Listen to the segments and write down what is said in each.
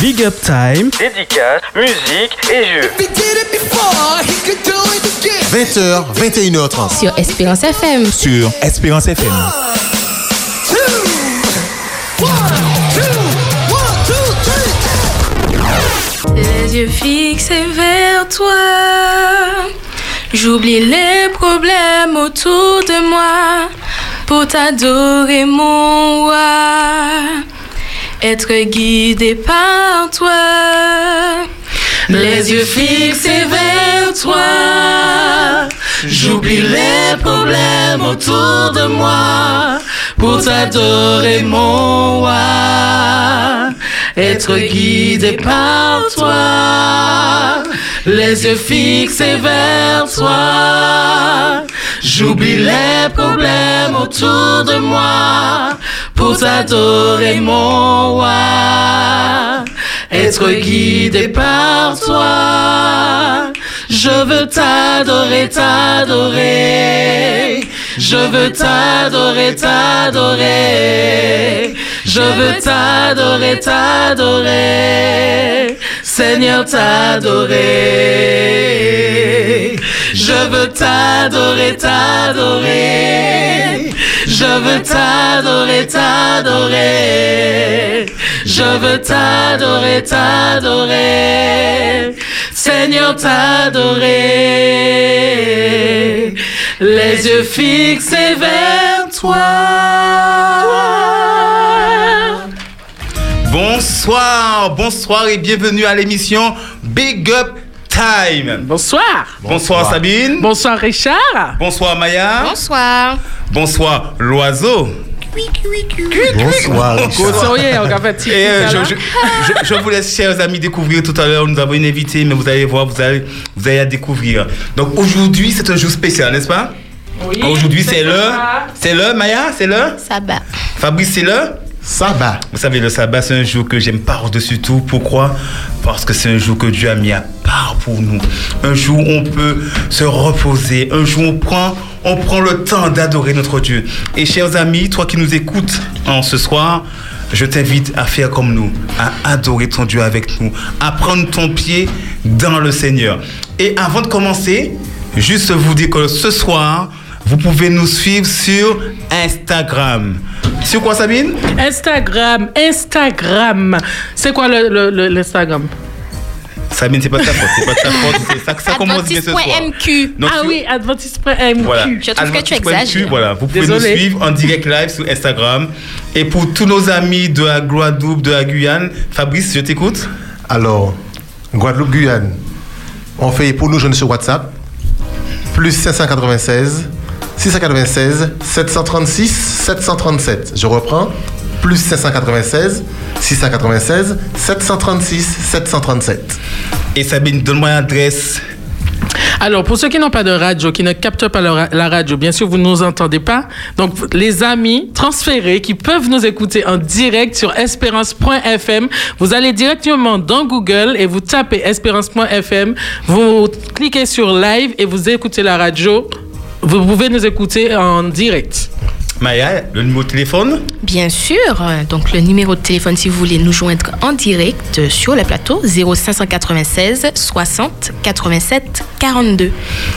Big Up Time, dédicaces, musique et jeux. 20h, 21h30 sur Espérance FM. Sur Espérance FM. Les yeux fixés vers toi, j'oublie les problèmes autour de moi pour t'adorer, mon roi, être guidé par toi. Les yeux fixés vers toi, j'oublie les problèmes autour de moi pour t'adorer, mon roi, être guidé par toi. Les yeux fixés vers toi, j'oublie les problèmes autour de moi pour t'adorer, mon roi, être guidé par toi. Je veux t'adorer, t'adorer. Je veux t'adorer, t'adorer. Je veux t'adorer, t'adorer. Seigneur, t'adorer. Je veux t'adorer, t'adorer. Je veux t'adorer, t'adorer. Je veux t'adorer, t'adorer. Seigneur, t'adorer. Les yeux fixés vers toi. Bonsoir, bonsoir et bienvenue à l'émission Big Up Time. Bonsoir. Bonsoir Sabine. Bonsoir Richard. Bonsoir Maya. Bonsoir. Bonsoir l'oiseau. Bonsoir. Je vous laisse, chers amis, découvrir tout à l'heure. Nous avons une invitée, mais vous allez voir, vous allez la découvrir. Donc aujourd'hui, c'est un jour spécial, n'est-ce pas? Oui. Aujourd'hui, c'est l'heure, Maya, c'est l'heure. Sabbat. Fabrice, c'est l'heure. Sabbat. Vous savez, le sabbat, c'est un jour que j'aime par-dessus tout. Pourquoi? Parce que c'est un jour que Dieu a mis à part pour nous. Un jour, on peut se reposer. Un jour, on prend le temps d'adorer notre Dieu. Et chers amis, toi qui nous écoutes en ce soir, je t'invite à faire comme nous, à adorer ton Dieu avec nous, à prendre ton pied dans le Seigneur. Et avant de commencer, juste vous dire que ce soir, vous pouvez nous suivre sur Instagram. Sur quoi, Sabine? Instagram. C'est quoi l'Instagram? Sabine, c'est pas ta faute. Ça commence bien ce soir. Adventiste.mq. Ah oui, Adventiste.mq. Voilà. Je trouve que tu exagères. Voilà. Vous pouvez nous suivre en direct live sur Instagram. Et pour tous nos amis de la Guadeloupe, de la Guyane, Fabrice, je t'écoute. Alors, Guadeloupe, Guyane, on fait pour nous jeunes sur WhatsApp, plus 596 696 736 737. Je reprends. Plus 596, 696, 736, 737. Et Sabine, donne-moi l'adresse. Alors, pour ceux qui n'ont pas de radio, qui ne captent pas la radio, bien sûr, vous ne nous entendez pas. Donc, les amis transférés qui peuvent nous écouter en direct sur espérance.fm, vous allez directement dans Google et vous tapez espérance.fm, vous cliquez sur live et vous écoutez la radio. Vous pouvez nous écouter en direct. Maya, le numéro de téléphone? Bien sûr. Donc, le numéro de téléphone, si vous voulez nous joindre en direct sur le plateau, 0596 60 87 42.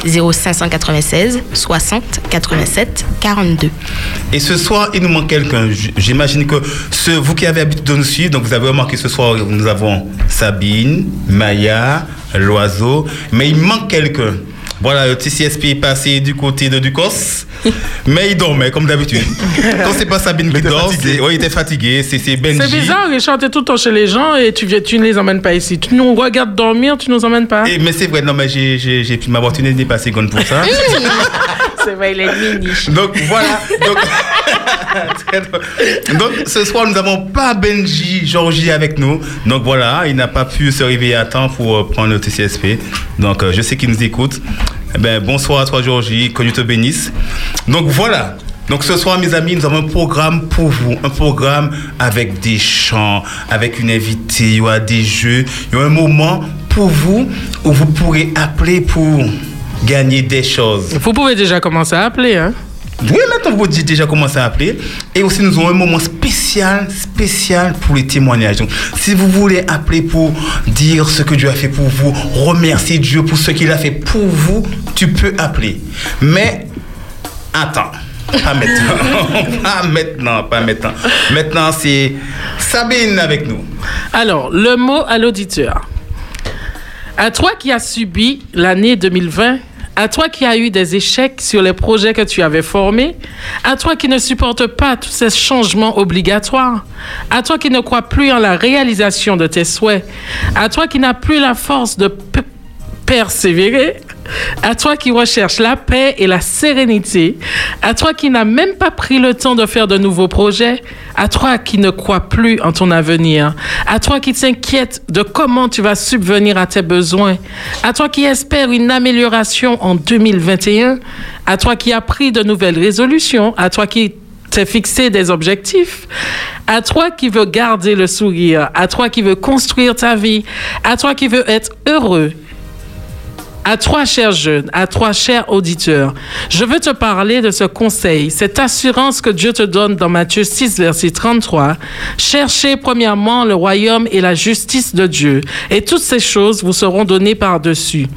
0596 60 87 42. Et ce soir, il nous manque quelqu'un. J'imagine que vous qui avez l'habitude de nous suivre, donc vous avez remarqué ce soir, nous avons Sabine, Maya, l'oiseau, mais il manque quelqu'un. Voilà, le TCSP est passé du côté de Ducos, mais il dormait comme d'habitude. Quand c'est pas Sabine qui dort, il était fatigué, c'est Benji. C'est bizarre, Richard, t'es tout le temps chez les gens et tu ne les emmènes pas ici. Tu nous regardes dormir, tu nous emmènes pas. Mais c'est vrai, non, mais j'ai pu m'avoir une idée pas assez grande pour ça. C'est vrai, il est mini. Donc voilà, donc ce soir, nous n'avons pas Benji, Georgie avec nous. Donc voilà, il n'a pas pu se réveiller à temps pour prendre le TCSP. Donc je sais qu'il nous écoute. Bonsoir à toi, Georgie, que Dieu te bénisse. Donc voilà. Donc ce soir, mes amis, nous avons un programme pour vous, un programme avec des chants, avec une invitée, il y aura des jeux, il y aura un moment pour vous où vous pourrez appeler pour gagner des choses. Vous pouvez déjà commencer à appeler, hein? maintenant vous dites déjà comment ça appeler. Et aussi nous avons un moment spécial pour les témoignages. Donc, si vous voulez appeler pour dire ce que Dieu a fait pour vous, remercier Dieu pour ce qu'il a fait pour vous, tu peux appeler. Mais attends. Pas maintenant. Maintenant, c'est Sabine avec nous. Alors, le mot à l'auditeur. À toi qui as subi l'année 2020, à toi qui as eu des échecs sur les projets que tu avais formés, à toi qui ne supportes pas tous ces changements obligatoires, à toi qui ne crois plus en la réalisation de tes souhaits, à toi qui n'as plus la force de persévérer, à toi qui recherches la paix et la sérénité, à toi qui n'as même pas pris le temps de faire de nouveaux projets, à toi qui ne crois plus en ton avenir, à toi qui t'inquiète de comment tu vas subvenir à tes besoins, à toi qui espère une amélioration en 2021, à toi qui as pris de nouvelles résolutions, à toi qui t'es fixé des objectifs, à toi qui veux garder le sourire, à toi qui veux construire ta vie, à toi qui veux être heureux, à toi, chers jeunes, à toi, chers auditeurs, je veux te parler de ce conseil, cette assurance que Dieu te donne dans Matthieu 6, verset 33. Cherchez premièrement le royaume et la justice de Dieu, et toutes ces choses vous seront données par-dessus.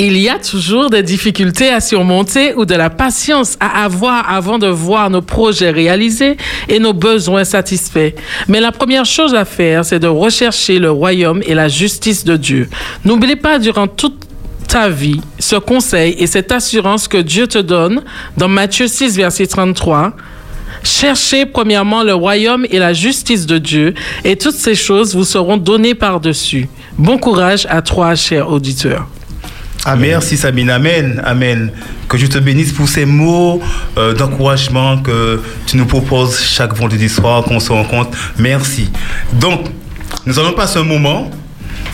Il y a toujours des difficultés à surmonter ou de la patience à avoir avant de voir nos projets réalisés et nos besoins satisfaits. Mais la première chose à faire, c'est de rechercher le royaume et la justice de Dieu. N'oublie pas durant toute ta vie ce conseil et cette assurance que Dieu te donne dans Matthieu 6, verset 33. Cherchez premièrement le royaume et la justice de Dieu, et toutes ces choses vous seront données par-dessus. Bon courage à toi, chers auditeurs. Ah, merci Sabine, amen. Que je te bénisse pour ces mots d'encouragement que tu nous proposes chaque vendredi soir qu'on se rencontre. Merci. Donc, nous allons passer un moment.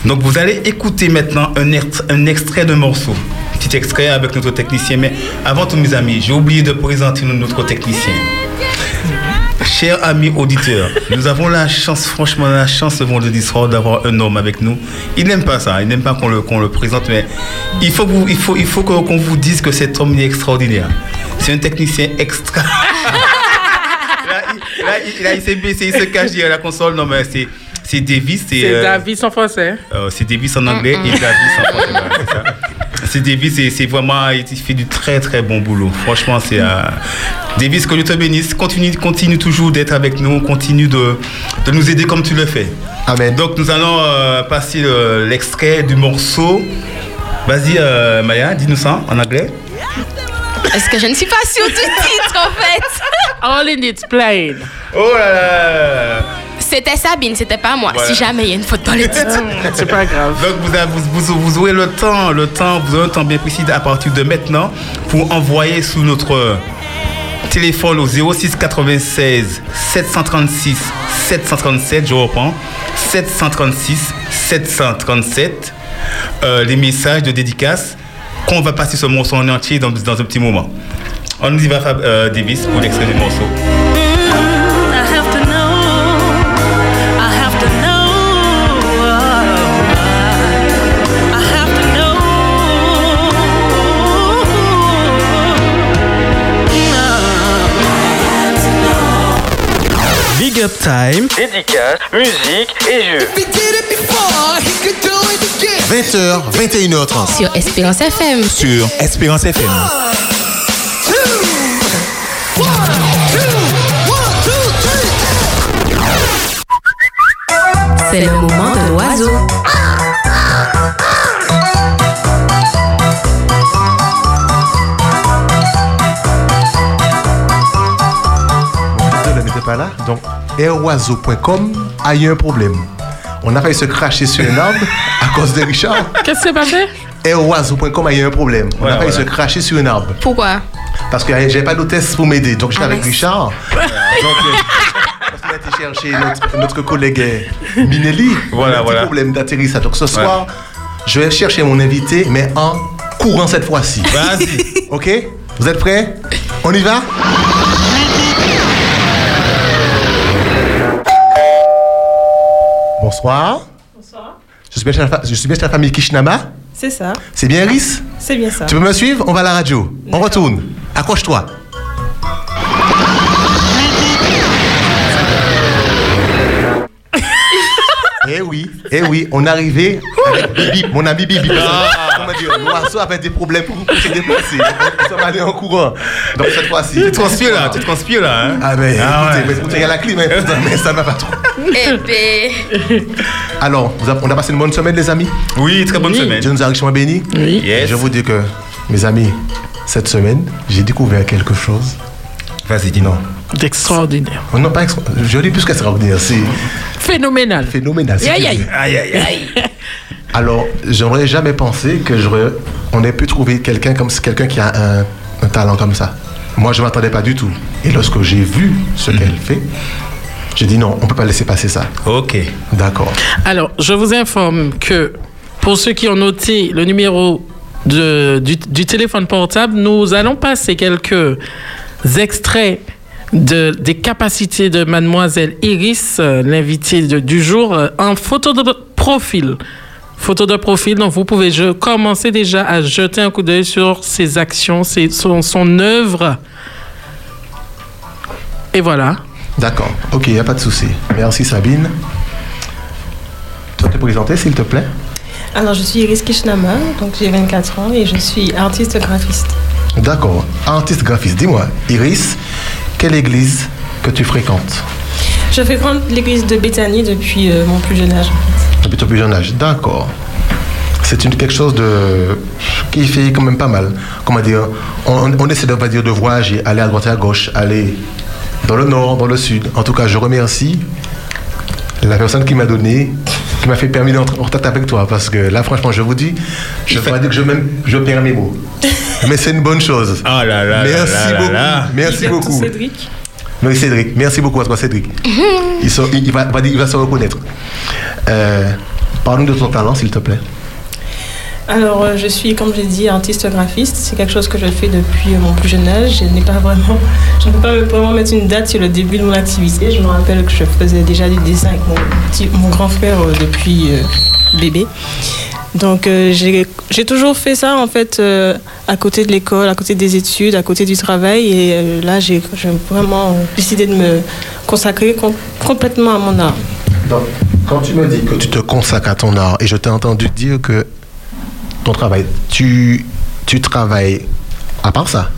Donc, vous allez écouter maintenant un extrait de morceau. Petit extrait avec notre technicien. Mais avant tout, mes amis, j'ai oublié de présenter notre technicien. Chers amis auditeurs, nous avons la chance ce vendredi soir d'avoir un homme avec nous. Il n'aime pas ça, il n'aime pas qu'on le présente, mais il faut qu'on vous dise que cet homme est extraordinaire. C'est un technicien extra. Là, il s'est baissé, il se cache derrière la console. Non, mais c'est Davis. C'est Davis en français. C'est Davis en anglais et Davis en français. Voilà, c'est ça. Davis, c'est vraiment, il fait du très très bon boulot. Franchement, c'est Davis, que Dieu te bénisse. Continue toujours d'être avec nous, continue de nous aider comme tu le fais. Amen. Donc nous allons passer l'extrait du morceau. Vas-y Maya, dis-nous ça en anglais. Est-ce que je ne suis pas sûre du titre en fait? All in its plain. Oh là là. C'était Sabine, c'était pas moi. Voilà. Si jamais il y a une faute dans le titre. C'est pas grave. Donc vous aurez le temps, vous aurez un temps bien précis à partir de maintenant pour envoyer sous notre téléphone au 06 96 736 737, je reprends, 736 737, les messages de dédicace qu'on va passer ce morceau en entier dans un petit moment. On nous y va, Davis, pour l'extrait du morceau. Time, dédicace, musique et jeux. 20h, 21h30. Sur Espérance FM. Sur Espérance FM. 1, 2, 1, 2, 1, 2, 3. C'est le moment de l'oiseau. Mon n'était pas là, donc. Airoiseau.com a eu un problème. On a failli se cracher sur un arbre à cause de Richard. Qu'est-ce que c'est passé? Airoiseau.com a eu un problème. On a failli se cracher sur un arbre. Pourquoi? Parce que j'avais pas d'hôtesse pour m'aider. Donc j'étais avec Richard. Parce qu'on a été chercher notre collègue Minelli. Voilà. Problème d'atterrissage. Donc ce soir, je vais chercher mon invité, mais en courant cette fois-ci. Vas-y. OK? Vous êtes prêts? On y va? Bonsoir. Je suis bien chez la famille Kishnaman. C'est ça. C'est bien Iris. C'est bien ça. Tu peux me suivre? On va à la radio. D'accord. On retourne. Accroche-toi. Eh oui, on arrivait avec Bibi, mon ami Bibi. Le oiseau avait des problèmes pour se déplacer. Nous sommes allés en courant. Donc cette fois-ci. Tu transpires là. Hein? Ah, mais écoutez, il y a la clim, mais ça ne va pas trop. Alors, on a passé une bonne semaine, les amis? Oui, très bonne semaine. Dieu nous a richement bénis. Oui. Yes. Je vous dis que, mes amis, cette semaine, j'ai découvert quelque chose. Vas-y, dis-nous. D'extraordinaire. Non, pas extraordinaire. Je dis plus qu'extraordinaire. C'est phénoménal. Aïe. Alors, j'aurais jamais pensé qu'on ait pu trouver quelqu'un qui a un talent comme ça. Moi, je ne m'attendais pas du tout. Et lorsque j'ai vu ce qu'elle fait, j'ai dit non, on ne peut pas laisser passer ça. OK. D'accord. Alors, je vous informe que pour ceux qui ont noté le numéro du téléphone portable, nous allons passer quelques extraits des capacités de mademoiselle Iris, l'invitée du jour, en photo de profil. Donc vous pouvez commencer déjà à jeter un coup d'œil sur ses actions, son œuvre. Et voilà. D'accord. OK, il n'y a pas de souci. Merci Sabine. Tu vas te présenter, s'il te plaît. Alors, je suis Iris Kishnaman, donc j'ai 24 ans et je suis artiste graphiste. D'accord. Artiste graphiste. Dis-moi, Iris, quelle église que tu fréquentes? Je fréquente l'église de Béthanie depuis mon plus jeune âge. Depuis ton plus jeune âge, d'accord. C'est quelque chose qui fait quand même pas mal. Comment dire, on essaie de voyager, aller à droite et à gauche, aller dans le nord, dans le sud. En tout cas, je remercie la personne qui m'a fait permis d'entrer en contact avec toi. Parce que là, franchement, je vous dis, je ne vais pas dire que je perds mes mots. Mais c'est une bonne chose. Oh là là. Merci beaucoup. Cédric. Merci beaucoup à toi, Cédric. Il va se reconnaître. Parle-nous de ton talent, s'il te plaît. Alors, je suis, comme j'ai dit, artiste graphiste. C'est quelque chose que je fais depuis mon plus jeune âge. Je ne peux pas vraiment mettre une date sur le début de mon activité. Je me rappelle que je faisais déjà du dessin avec mon grand frère depuis bébé. Donc, j'ai toujours fait ça, en fait, à côté de l'école, à côté des études, à côté du travail. Et là, j'ai vraiment décidé de me consacrer complètement à mon art. Donc, quand tu me dis que tu te consacres à ton art, et je t'ai entendu dire que ton travail, tu travailles à part ça?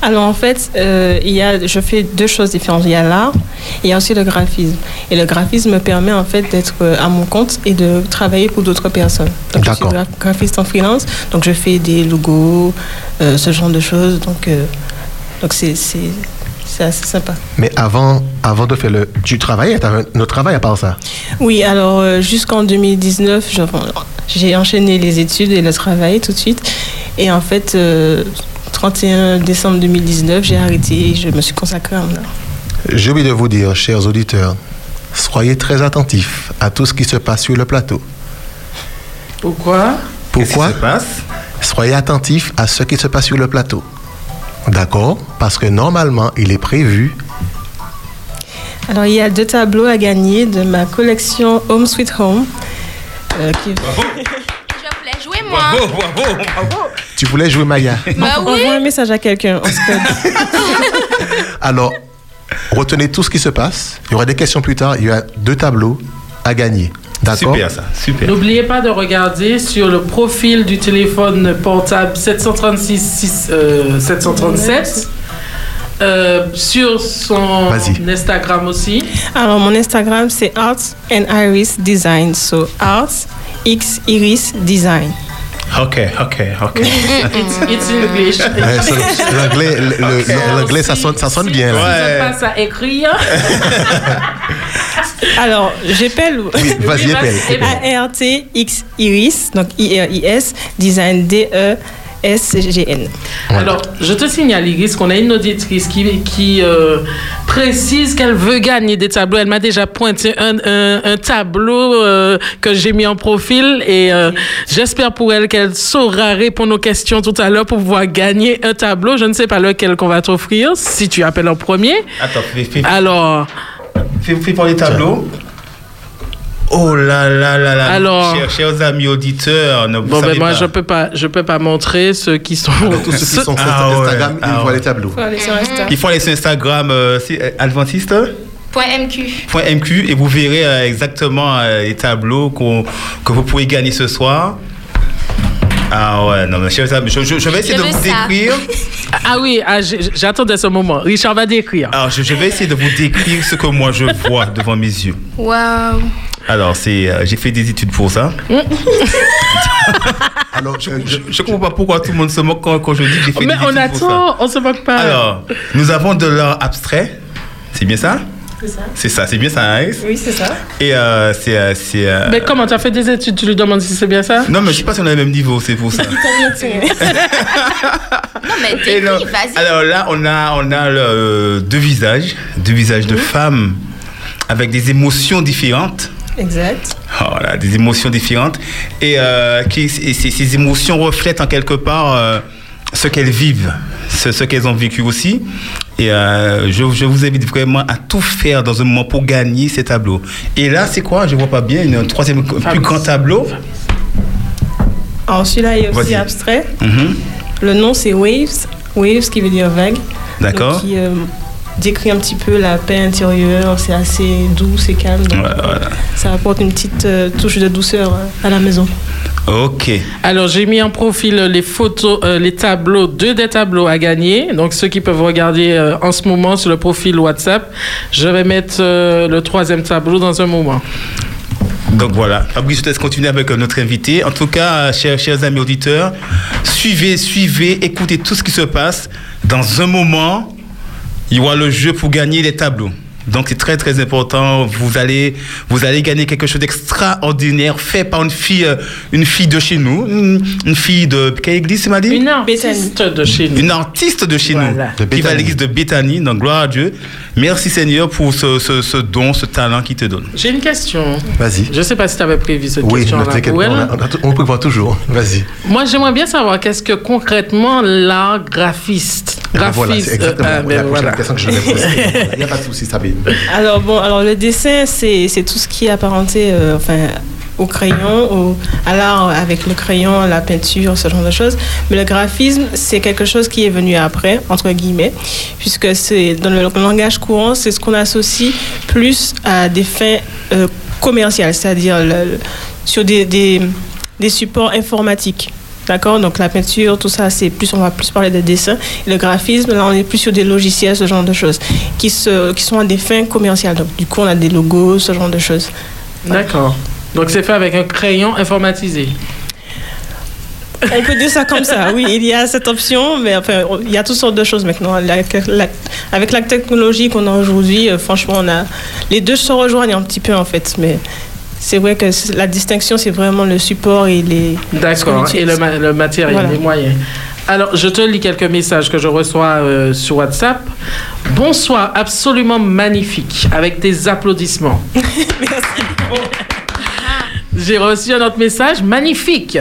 Alors, en fait, je fais deux choses différentes. Il y a l'art et il y a aussi le graphisme. Et le graphisme me permet, en fait, d'être à mon compte et de travailler pour d'autres personnes. Donc, d'accord. Je suis graphiste en freelance, donc je fais des logos, ce genre de choses. Donc c'est assez sympa. Mais avant de faire tu travaillais, tu avais un autre travail à part ça? Oui, alors, jusqu'en 2019, j'ai enchaîné les études et le travail tout de suite. Et en fait... 31 décembre 2019, j'ai arrêté et je me suis consacrée à mon art. J'ai oublié de vous dire, chers auditeurs, soyez très attentifs à tout ce qui se passe sur le plateau. Pourquoi? Qu'est-ce qui se passe? Soyez attentifs à ce qui se passe sur le plateau. D'accord? Parce que normalement, il est prévu... Alors, il y a 2 tableaux à gagner de ma collection Home Sweet Home. Bravo. Jouez-moi. Bravo. Tu voulais jouer Maya? Envoie un message à quelqu'un. Alors, retenez tout ce qui se passe. Il y aura des questions plus tard. Il y a 2 tableaux à gagner. D'accord? Super ça, super. N'oubliez pas de regarder sur le profil du téléphone portable 736 737. Sur son Instagram aussi. Alors, mon Instagram, c'est Arts and Iris Design. So, Arts X Iris Design. OK. It's English. L'anglais, ça sonne bien. Ça passe à écrire. Alors, j'appelle. Oui, vas-y, appelle. A-R-T X Iris, donc I-R-I-S, Design D-E-S-G-N. Alors, je te signale, Iris, qu'on a une auditrice qui précise qu'elle veut gagner des tableaux. Elle m'a déjà pointé un tableau que j'ai mis en profil et j'espère pour elle qu'elle saura répondre aux questions tout à l'heure pour pouvoir gagner un tableau. Je ne sais pas lequel qu'on va t'offrir, si tu appelles en premier. Attends, fais parler tableaux. Oh là là là là. Alors, chers amis auditeurs, ne vous bon savez ben moi pas. je peux pas montrer ceux qui sont tous ceux qui sont sur Instagram, ils voient les tableaux. Il faut aller sur Instagram adventiste .mq et vous verrez exactement les tableaux que vous pouvez gagner ce soir. Ah ouais, non, mais je vais essayer de vous décrire. Ah oui, j'attendais ce moment. Richard va décrire. Alors, je vais essayer de vous décrire ce que moi je vois devant mes yeux. Waouh! Alors, j'ai fait des études pour ça. Alors, je comprends pas pourquoi tout le monde se moque quand je dis que j'ai fait des études pour ça. Mais on attend, on se moque pas. Alors, nous avons de l'art abstrait. C'est bien ça? C'est ça, c'est bien ça, Iris? Oui, c'est ça. Et Mais comment, tu as fait des études, tu lui demandes si c'est bien ça? Non, mais je sais pas si on a le même niveau, c'est pour ça. Non, mais t'es non. Vas-y. Alors là, on a deux visages de femmes avec des émotions différentes. Exact. Voilà, des émotions différentes. Et ces émotions reflètent en quelque part ce qu'elles vivent, ce qu'elles ont vécu aussi. Et je vous invite vraiment à tout faire dans un moment pour gagner ces tableaux. Et là, c'est quoi? Je vois pas bien. Un troisième, plus grand tableau. Alors, celui-là est aussi abstrait. Mm-hmm. Le nom, c'est Waves. Waves, qui veut dire vague. D'accord. Donc, qui décrit un petit peu la paix intérieure. C'est assez doux, c'est calme. Donc, voilà. Ça apporte une petite touche de douceur à la maison. Ok. Alors, j'ai mis en profil les photos, les tableaux, deux des tableaux à gagner. Donc, ceux qui peuvent regarder en ce moment sur le profil WhatsApp, je vais mettre le troisième tableau dans un moment. Donc, voilà. Fabrice, je te laisse continuer avec notre invité. En tout cas, chers amis auditeurs, suivez, écoutez tout ce qui se passe. Dans un moment, il y aura le jeu pour gagner les tableaux. Donc, c'est très, très important. Vous allez gagner quelque chose d'extraordinaire fait par une fille de chez nous. Une fille de... Quelle église, tu m'as dit? Une artiste de chez nous. Une artiste de chez nous. Qui va à l'église de Béthanie. Donc, gloire à Dieu. Merci, Seigneur, pour ce don, ce talent qu'il te donne. J'ai une question. Vas-y. Je ne sais pas si tu avais prévu cette question-là. Oui, on prévoit toujours. Vas-y. Moi, j'aimerais bien savoir qu'est-ce que concrètement l'art graphiste... Voilà, c'est exactement la question que je vais poser. Il n'y a pas de souci, Sabine. Alors le dessin, c'est tout ce qui est apparenté au crayon, à l'art avec le crayon, la peinture, ce genre de choses. Mais le graphisme, c'est quelque chose qui est venu après, entre guillemets, puisque c'est dans le langage courant, c'est ce qu'on associe plus à des fins commerciales, c'est-à-dire sur des supports informatiques. D'accord, donc la peinture, tout ça, c'est plus, on va plus parler de dessin. Le graphisme, là, on est plus sur des logiciels, ce genre de choses, qui sont à des fins commerciales. Donc, du coup, on a des logos, ce genre de choses. D'accord. Donc, c'est fait avec un crayon informatisé. On peut dire ça comme ça, oui. Il y a cette option, mais enfin, il y a toutes sortes de choses maintenant. Avec la technologie qu'on a aujourd'hui, franchement, les deux se rejoignent un petit peu, en fait, mais... C'est vrai que la distinction, c'est vraiment le support et les... D'accord, et le matériel, voilà. Les moyens. Alors, je te lis quelques messages que je reçois sur WhatsApp. Bonsoir, absolument magnifique, avec des applaudissements. Merci. Bon. J'ai reçu un autre message, magnifique.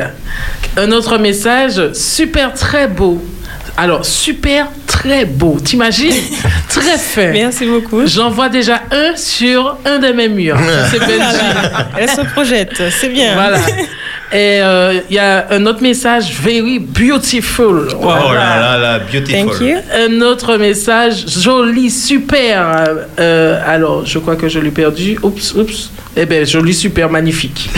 Un autre message, super, très beau. Alors, super, très beau. T'imagines? Très fin. Merci beaucoup. J'en vois déjà un sur un de mes murs. C'est Benji. Elle se projette. C'est bien. Voilà. Et il y a un autre message, very beautiful. Oh là là, beautiful. Thank you. Un autre message, joli, super. Alors, je crois que je l'ai perdu. Oups. Eh bien, joli, super, magnifique.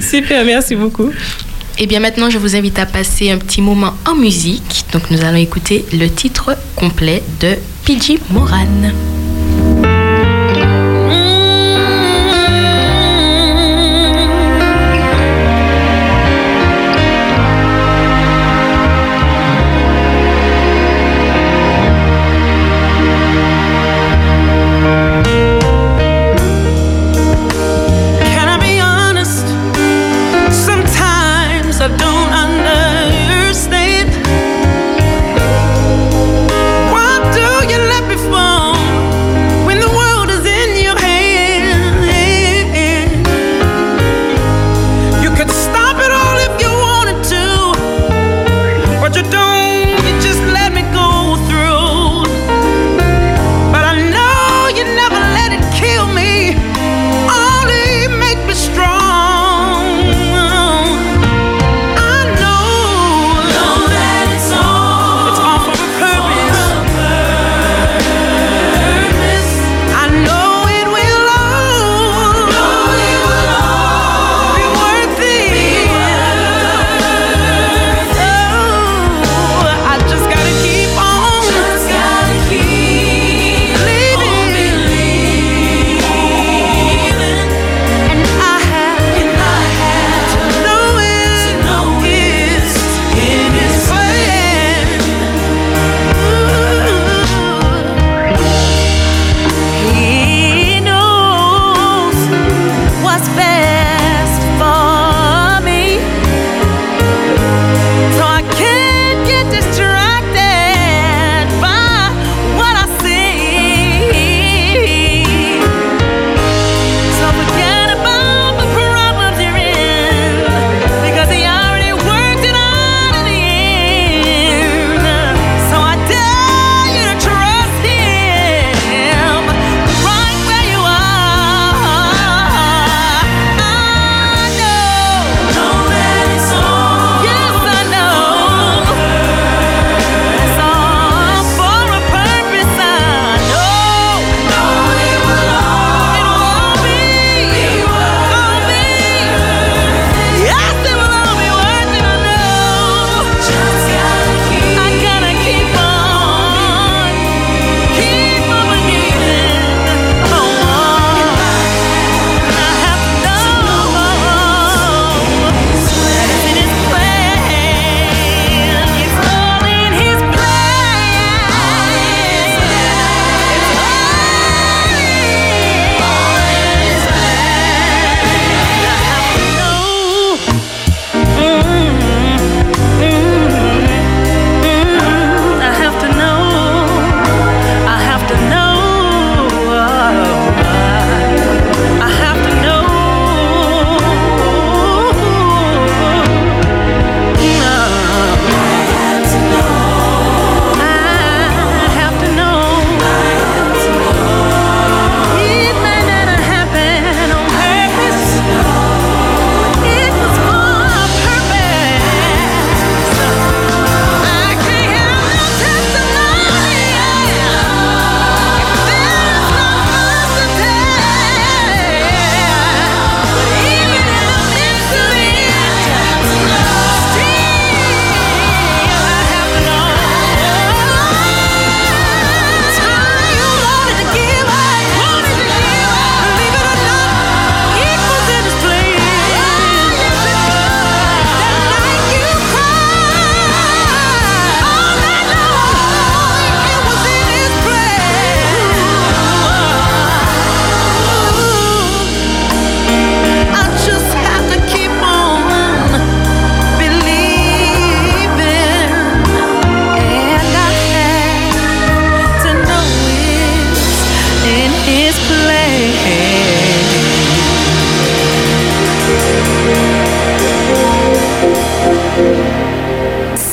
Super, merci beaucoup. Et bien maintenant, je vous invite à passer un petit moment en musique. Donc, nous allons écouter le titre complet de Pidji Moran. Understand. What do you love me for?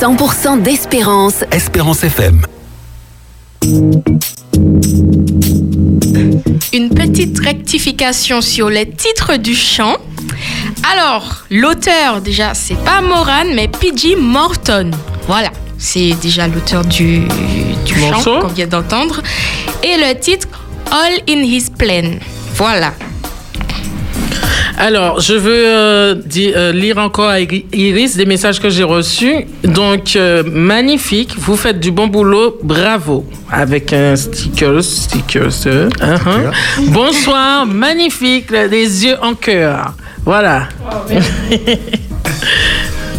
100% d'Espérance. Espérance FM. Une petite rectification sur les titres du chant. Alors, l'auteur, déjà, c'est pas Moran, mais P.G. Morton. Voilà, c'est déjà l'auteur du chant qu'on vient d'entendre. Et le titre, All in His Plan. Voilà. Alors, je veux lire encore à Iris des messages que j'ai reçus. Donc, magnifique, vous faites du bon boulot, bravo. Avec un sticker. Uh-huh. Bonsoir, magnifique, les yeux en cœur. Voilà. Oh,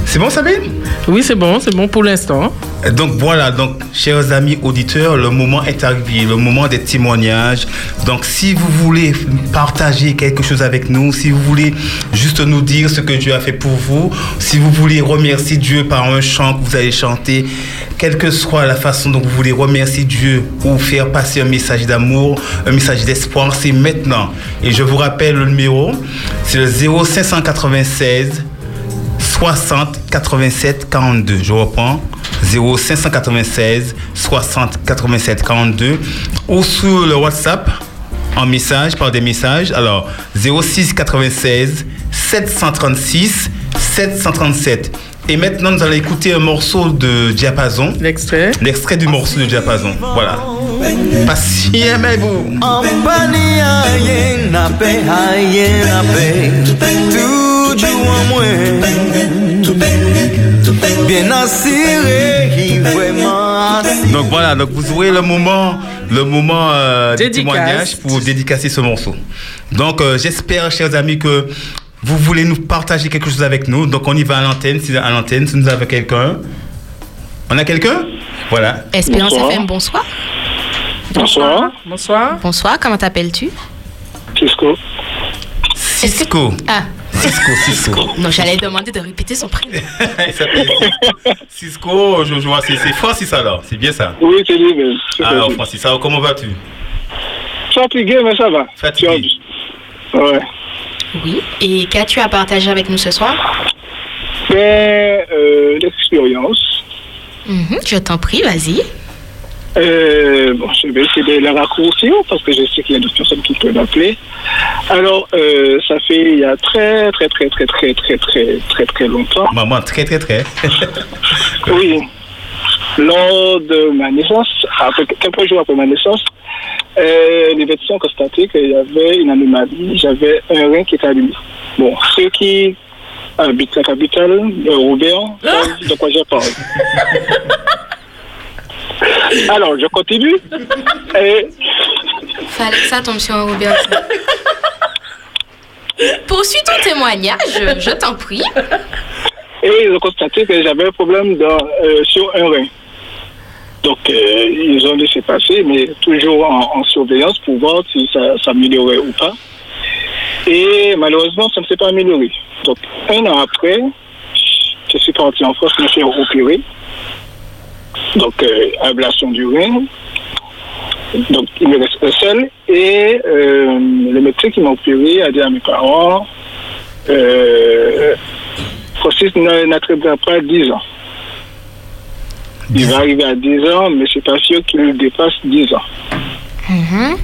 c'est bon, Sabine ? Oui, c'est bon pour l'instant. Donc voilà, donc chers amis auditeurs, le moment est arrivé, le moment des témoignages. Donc si vous voulez partager quelque chose avec nous, si vous voulez juste nous dire ce que Dieu a fait pour vous, si vous voulez remercier Dieu par un chant que vous allez chanter, quelle que soit la façon dont vous voulez remercier Dieu ou faire passer un message d'amour, un message d'espoir, c'est maintenant. Et je vous rappelle le numéro, c'est le 0596 60 87 42. Je reprends. 0596 60 87 42 ou sur le WhatsApp en message, par des messages. Alors 06 96 736 737. Et maintenant, nous allons écouter un morceau de Diapason. L'extrait du morceau de Diapason. Voilà. Patientez-vous. Donc voilà, donc vous aurez le moment témoignage pour dédicacer ce morceau. Donc j'espère, chers amis, que vous voulez nous partager quelque chose avec nous. Donc on y va à l'antenne, si nous avons quelqu'un. On a quelqu'un ? Voilà. Espérance FM, bonsoir. Bonsoir, comment t'appelles-tu ? Cisco. Ah. Cisco. Non, j'allais demander de répéter son prénom. Il s'appelle Cisco, je vois, c'est Francis alors, c'est bien ça? Oui, c'est lui-même. Alors Francis, alors comment vas-tu? Fatigué, mais ça va. Fatigué. Ouais. Oui, et qu'as-tu à partager avec nous ce soir? C'est l'expérience. Mm-hmm, je t'en prie, vas-y. Bon, je vais essayer de la raccourcir parce que je sais qu'il y a d'autres personnes qui peuvent m'appeler. Alors, ça fait il y a très longtemps. Maman, très. Oui. Lors de ma naissance, quelques jours après ma naissance, les médecins ont constaté qu'il y avait une anomalie. J'avais un rein qui était abîmé. Bon, ceux qui habitent la capitale, Robert, savent de quoi je parle. Alors, je continue. Fallait que ça tombe sur Robert. Poursuis ton témoignage, je t'en prie. Et ils ont constaté que j'avais un problème sur un rein. Donc, ils ont laissé passer, mais toujours en surveillance pour voir si ça s'améliorait ou pas. Et malheureusement, ça ne s'est pas amélioré. Donc, un an après, je suis parti en France, je me suis opéré. Donc, ablation du rein. Donc, il me reste seul. Et le médecin qui m'a opéré a dit à mes parents, Francis n'atteindra pas 10 ans. Il va arriver à 10 ans, mais c'est pas sûr qu'il dépasse 10 ans. Mm-hmm.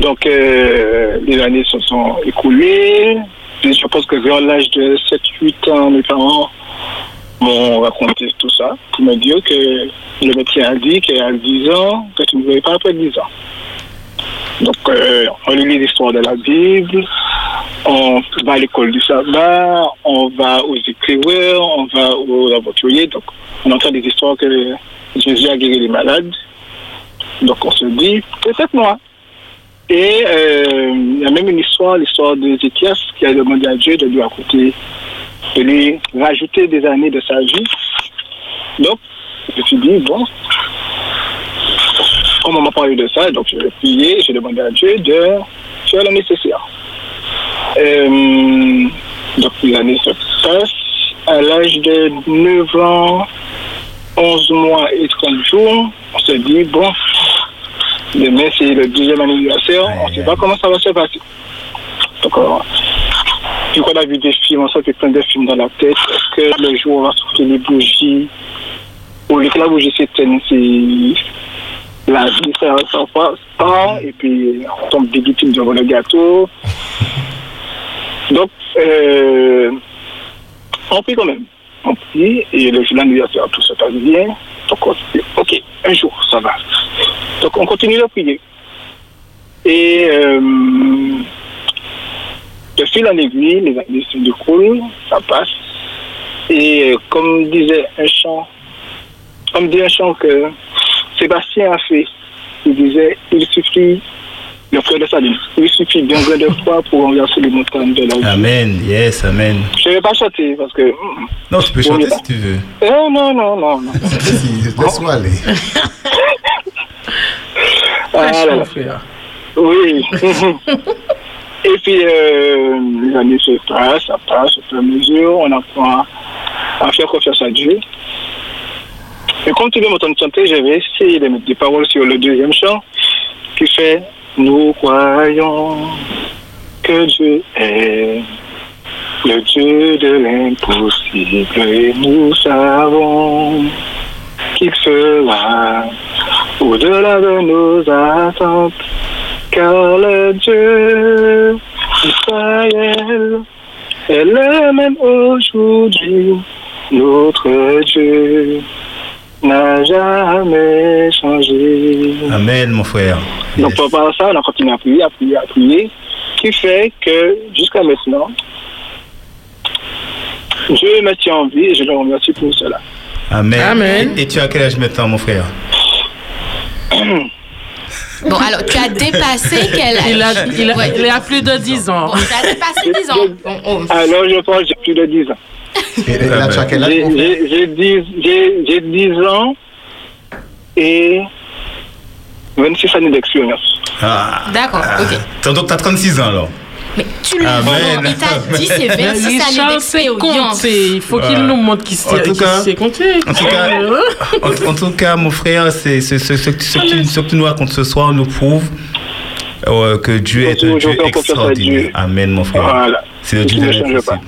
Donc, les années se sont écoulées. Et je pense que vers l'âge de 7-8 ans, mes parents m'ont raconté tout ça. Ils m'ont dit que le médecin a dit qu'à 10 ans, que tu ne voyais pas après 10 ans. Donc, on lit l'histoire de la Bible, on va à l'école du sabbat, on va aux écrivains, on va aux aventuriers. Donc, on entend des histoires que Jésus a guéri les malades. Donc, on se dit, peut-être moi. Et il y a même une histoire, l'histoire d'Ézéchias, qui a demandé à Dieu de lui raconter, de lui rajouter des années de sa vie. Donc, je me suis dit, bon, comme on m'a parlé de ça, donc je vais prier, j'ai demandé à Dieu de faire le nécessaire. Donc les années se passent. À l'âge de 9 ans, 11 mois et 30 jours, on se dit, bon, demain c'est le 10e anniversaire, on ne sait pas comment ça va se passer. Donc, on a vu des films, on s'est fait plein de films dans la tête. Est-ce que le jour on va sortir les bougies? pour le club où je suis, c'est la différence en France, et puis on tombe victime devant le gâteau. Donc, on prie quand même. On prie, et le jour de l'anniversaire, tout se passe bien. Donc, on dit, ok, un jour, ça va. Donc, on continue de prier. Et de fil en aiguille, les années se découlent, ça passe. Et comme disait un chant, on me dit un chant que Sébastien a fait, il disait, il suffit, le frère de salut, il suffit d'un grain de foi pour renverser les montagnes de la vie. Amen, yes, amen. Je ne vais pas chanter parce que... Non, tu peux chanter si tu veux. Non. Laisse-moi aller. Voilà. Oui. Et puis, les années se passent, ça passe, au fur et à mesure, on apprend à faire confiance à Dieu. Et quand tu veux m'entendre chanter, je vais essayer de mettre des paroles sur le deuxième chant qui fait « Nous croyons que Dieu est le Dieu de l'impossible et nous savons qu'il sera au-delà de nos attentes. Car le Dieu d'Israël est le même aujourd'hui. Notre Dieu n'a jamais changé. » Amen, mon frère. Yes. Donc, par ça, on a continué à prier, qui fait que, jusqu'à maintenant, Dieu me tient en vie et je le remercie pour cela. Amen. Amen. Et tu as quel âge maintenant, mon frère? Bon, alors, tu as dépassé quel âge? Il a plus de 10 ans. Bon, tu as dépassé 10 ans. Alors, je pense que j'ai plus de 10 ans. Et là, tu as quel âge? J'ai 10 ans et 26 années d'expérience. Ah. D'accord, ok. Donc, tu as 36 ans, alors? Mais tu le vois, il t'a dit c'est 26 années d'expérience. Il faut qu'il nous montre qui s'est compté. En tout cas, mon frère, c'est ce que tu nous racontes ce soir nous prouve que Dieu est un Dieu extraordinaire. Amen, mon frère. Voilà. C'est le Dieu de l'impossible.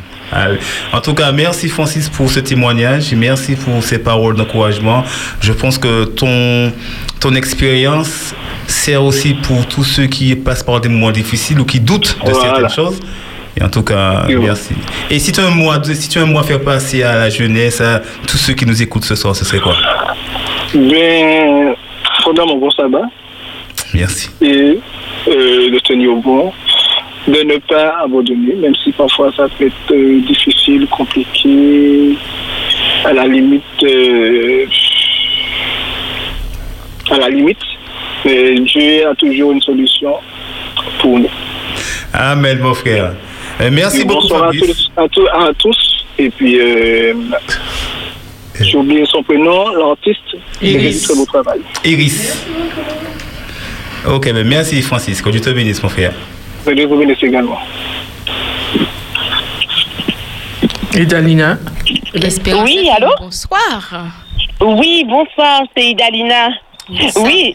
En tout cas, merci Francis pour ce témoignage, merci pour ces paroles d'encouragement. Je pense que ton expérience sert aussi pour tous ceux qui passent par des moments difficiles ou qui doutent de certaines choses. Et en tout cas, merci. Et si tu as un mot à faire passer à la jeunesse, à tous ceux qui nous écoutent ce soir, ce serait quoi? Bien, pendant mon bon sabbat. Merci. Et de tenir au bon. De ne pas abandonner, même si parfois ça peut être difficile, compliqué, à la limite, mais Dieu a toujours une solution pour nous. Amen, mon frère. Merci beaucoup. Bonsoir à tous. Et puis, j'ai oublié son prénom, l'artiste. Iris. Très beau travail. Iris. Ok, mais merci Francis. Que Dieu te bénisse, mon frère. Je vous bénisse également. Idalina. Oui, allô? Bonsoir. Oui, bonsoir, c'est Idalina. Bonsoir. Oui,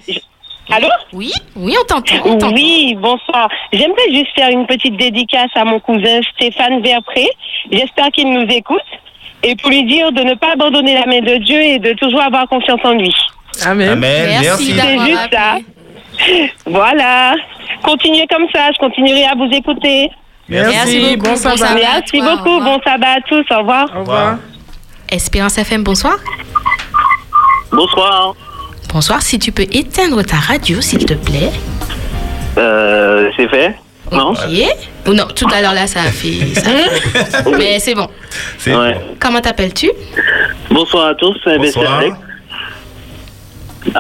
allô? Oui, on t'entend. Oui, bonsoir. J'aimerais juste faire une petite dédicace à mon cousin Stéphane Verpré. J'espère qu'il nous écoute. Et pour lui dire de ne pas abandonner la main de Dieu et de toujours avoir confiance en lui. Amen. Merci. C'est juste ça. Voilà. Continuez comme ça, je continuerai à vous écouter. Merci beaucoup. Bon sabbat. Merci beaucoup. Bon sabbat à tous. Au revoir. Au revoir. Espérance FM, bonsoir. Bonsoir. Bonsoir. Si tu peux éteindre ta radio, s'il te plaît. C'est fait. Non. Okay. Non, tout à l'heure là, ça a fait. Ça. Mais c'est bon. Comment t'appelles-tu? Bonsoir à tous. Bonsoir.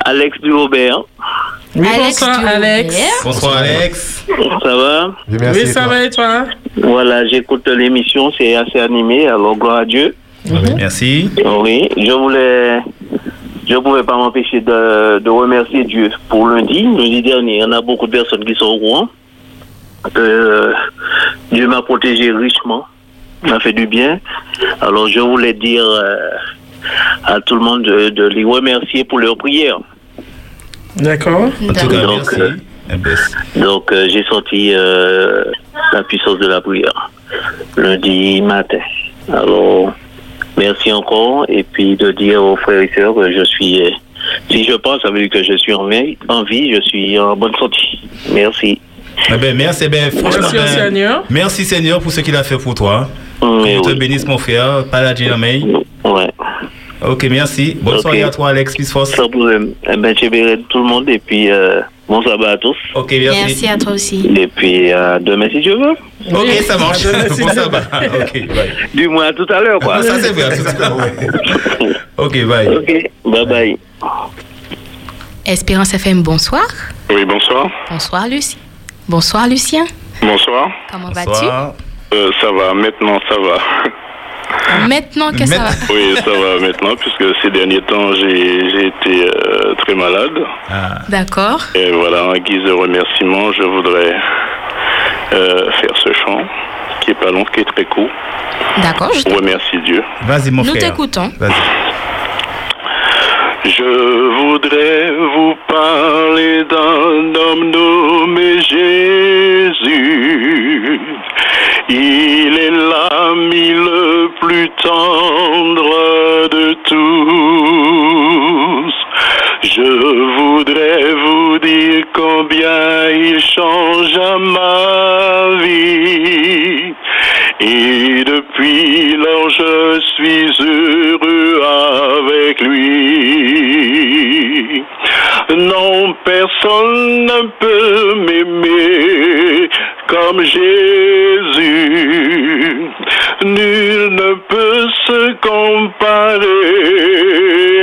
Alex Dubobert. Oui, Bonsoir Alex. Ça va? Oui, ça va et toi? Voilà, j'écoute l'émission, c'est assez animé, alors gloire à Dieu. Mm-hmm. Merci. Oui, je ne pouvais pas m'empêcher de remercier Dieu pour lundi dernier. Il y en a beaucoup de personnes qui sont au courant. Dieu m'a protégé richement, m'a fait du bien. Alors je voulais dire à tout le monde de les remercier pour leur prière. D'accord. En tout cas, donc, merci. Donc, j'ai senti la puissance de la prière lundi matin. Alors, merci encore, et puis de dire aux frères et sœurs que je suis, si je pense, ça veut dire que je suis en vie, je suis en bonne santé. Merci. Ah ben, merci, ben, franchement, merci, ben, Seigneur. Merci Seigneur pour ce qu'il a fait pour toi. Que Dieu te bénisse, mon frère, pas la dynamique. Ouais. Ok, merci. Bonne soirée à toi, Alex, peace force. Sans problème. Eh ben, je verrai tout le monde, et puis bon sabbat à tous. Ok, merci. Merci à toi aussi. Et puis demain si Dieu veut. Ok, oui, ça marche. Bon sabbat. Ok, bye. Du moins à tout à l'heure, quoi. Ça c'est vrai, tout à l'heure. Ok, bye. Ok, bye bye. Espérance FM, bonsoir. Oui, bonsoir. Bonsoir, Lucie. Bonsoir, Lucien. Bonsoir. Comment vas-tu? Ça va, maintenant ça va. Maintenant que ça va. Oui, ça va maintenant, puisque ces derniers temps, j'ai été très malade. Ah. D'accord. Et voilà, en guise de remerciement, je voudrais faire ce chant, qui est pas long, qui est très court. D'accord. Je remercie Dieu. Vas-y, mon frère. Nous t'écoutons. Vas-y. Je voudrais vous parler d'un homme nommé Jésus. Il est l'ami le plus tendre de tous. Je voudrais vous dire combien il change ma vie. Et depuis lors, je suis heureux avec lui. Non, personne ne peut m'aimer comme Jésus. Nul ne peut se comparer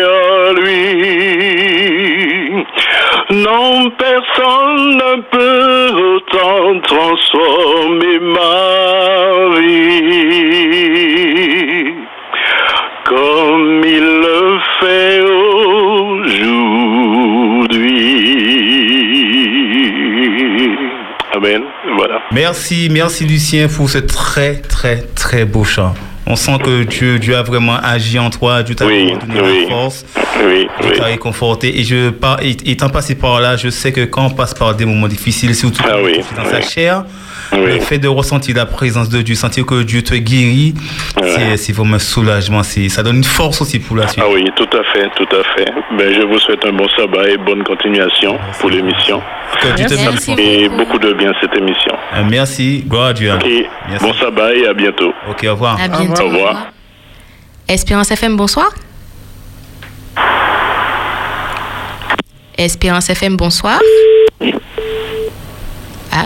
à lui. Non, personne ne peut autant transformer ma vie comme il le fait aujourd'hui. Amen. Voilà. Merci, merci Lucien pour ce très beau chant. On sent que Dieu a vraiment agi en toi, Dieu t'a donné la force, Dieu t'a réconforté. Et étant passé par là, je sais que quand on passe par des moments difficiles, surtout dans sa chair, le fait de ressentir la présence de Dieu, sentir que Dieu te guérit, c'est vraiment un soulagement. Ça donne une force aussi pour la suite. Ah oui, tout à fait, tout à fait. Ben, je vous souhaite un bon sabbat et bonne continuation pour l'émission. Que Dieu te bénisse. Et beaucoup de bien cette émission. Merci, gloire à Dieu. Okay. Bon sabbat et à bientôt. Ok, au revoir. À bientôt. Au revoir. Espérance FM, bonsoir. Espérance FM, bonsoir. Ah,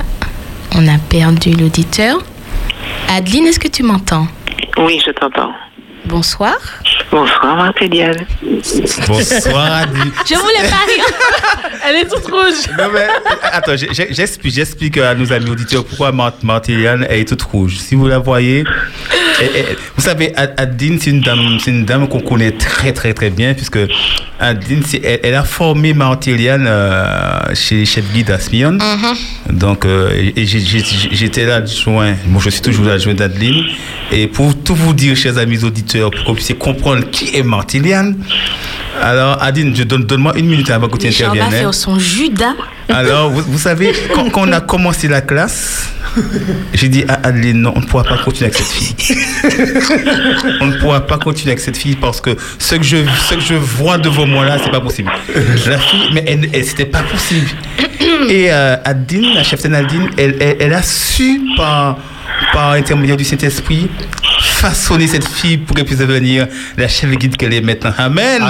on a perdu l'auditeur. Adeline, est-ce que tu m'entends? Oui, je t'entends. Bonsoir. Bonsoir, Martéliane. Bonsoir, Adeline. Je voulais pas rire. Elle est toute rouge. Non, mais attends, j'explique à nos amis auditeurs pourquoi Martéliane est toute rouge. Si vous la voyez, vous savez, Adeline, c'est une dame qu'on connaît très bien, puisque Adeline, elle a formé Martéliane chez Chef Guy d'Asmion. Mm-hmm. Donc, j'étais l'adjoint. Moi, je suis toujours l'adjoint d'Adeline. Et pour tout vous dire, chers amis auditeurs, pour que vous puissiez comprendre qui est Martéliane, alors, Adeline, donne-moi une minute avant que tu interviennes. Jean va faire son Judas. Alors, vous savez, quand on a commencé la classe, j'ai dit à Adeline, non, on ne pourra pas continuer avec cette fille. On ne pourra pas continuer avec cette fille parce que ce que je vois devant moi là, c'est pas possible. La fille, mais elle c'était pas possible. Et Adeline, la chef Adeline, elle a su par intermédiaire du Saint-Esprit façonner cette fille pour qu'elle puisse devenir la chef guide qu'elle est maintenant. Amen.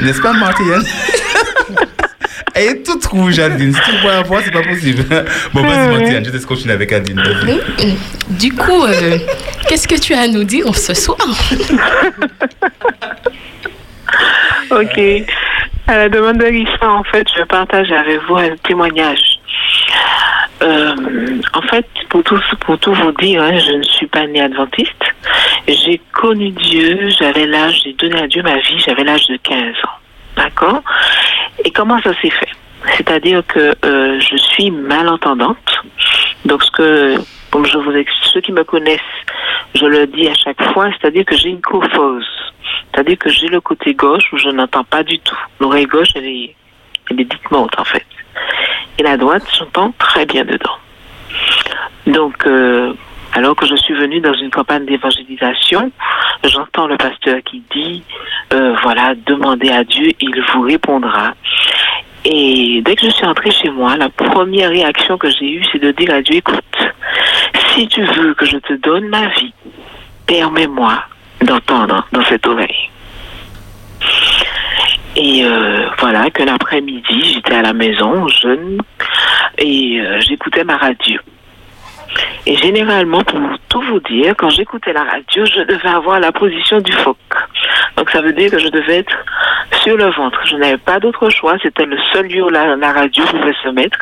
N'est-ce pas, Martine? Elle est toute rouge, Adeline. Si tu ne vois la voix, c'est pas possible. Bon, vas-y, Martine, je te laisse continuer avec Adeline. Du coup, qu'est-ce que tu as à nous dire ce soir? Ok. À la demande de Lisa, en fait, je partage avec vous un témoignage. En fait, pour tout vous dire, hein, je ne suis pas née adventiste. J'ai connu Dieu, j'ai donné à Dieu ma vie, j'avais l'âge de 15 ans. D'accord? Et comment ça s'est fait? C'est-à-dire que je suis malentendante. Donc, comme je vous explique, ceux qui me connaissent, je le dis à chaque fois, c'est-à-dire que j'ai une cophose. C'est-à-dire que j'ai le côté gauche où je n'entends pas du tout. L'oreille gauche, elle est dite morte, en fait. Et la droite, j'entends très bien dedans. Donc, alors que je suis venue dans une campagne d'évangélisation, j'entends le pasteur qui dit, voilà, demandez à Dieu, il vous répondra. Et dès que je suis entrée chez moi, la première réaction que j'ai eue, c'est de dire à Dieu, écoute, si tu veux que je te donne ma vie, permets-moi d'entendre dans cette oreille. Et voilà, que l'après-midi, j'étais à la maison, jeune, et j'écoutais ma radio. Et généralement, pour tout vous dire, quand j'écoutais la radio, je devais avoir la position du phoque. Donc ça veut dire que je devais être sur le ventre. Je n'avais pas d'autre choix, c'était le seul lieu où la radio pouvait se mettre.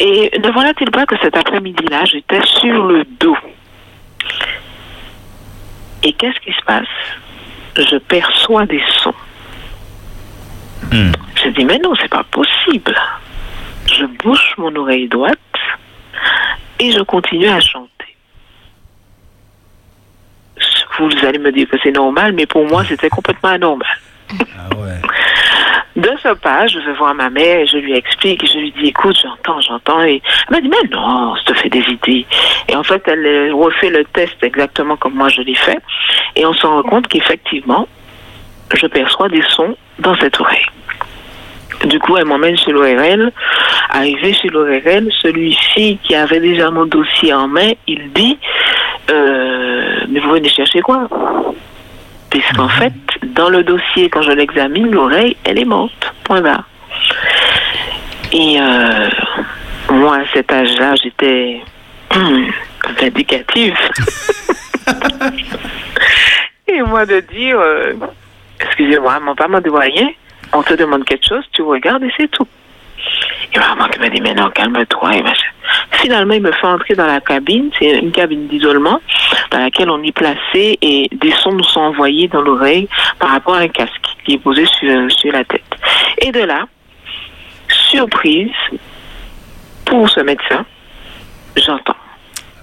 Et ne voilà-t-il pas que cet après-midi-là, j'étais sur le dos. Et qu'est-ce qui se passe? Je perçois des sons. Je dis, mais non, c'est pas possible. Je bouche mon oreille droite et je continue à chanter. Vous allez me dire que c'est normal, mais pour moi, c'était complètement anormal. Ah ouais. De ce pas, je vais voir ma mère et je lui explique, et je lui dis, écoute, j'entends, et elle m'a dit, mais non, ça te fait des idées. Et en fait, elle refait le test exactement comme moi je l'ai fait, et on se rend compte qu'effectivement, je perçois des sons dans cette oreille. Du coup, elle m'emmène chez l'ORL. Arrivée chez l'ORL, celui-ci qui avait déjà mon dossier en main, il dit, mais vous venez chercher quoi? Puisqu'en fait, dans le dossier, quand je l'examine, l'oreille, elle est morte. Point barre. Et moi, à cet âge-là, j'étais vindicative. Et moi de dire, excusez-moi, mon parent de moyen, on te demande quelque chose, tu regardes et c'est tout. Et maman qui m'a dit, mais non, calme-toi. Et machin. Finalement, il me fait entrer dans la cabine, c'est une cabine d'isolement, dans laquelle on est placé et des sons nous sont envoyés dans l'oreille par rapport à un casque qui est posé sur la tête. Et de là, surprise, pour ce médecin, j'entends.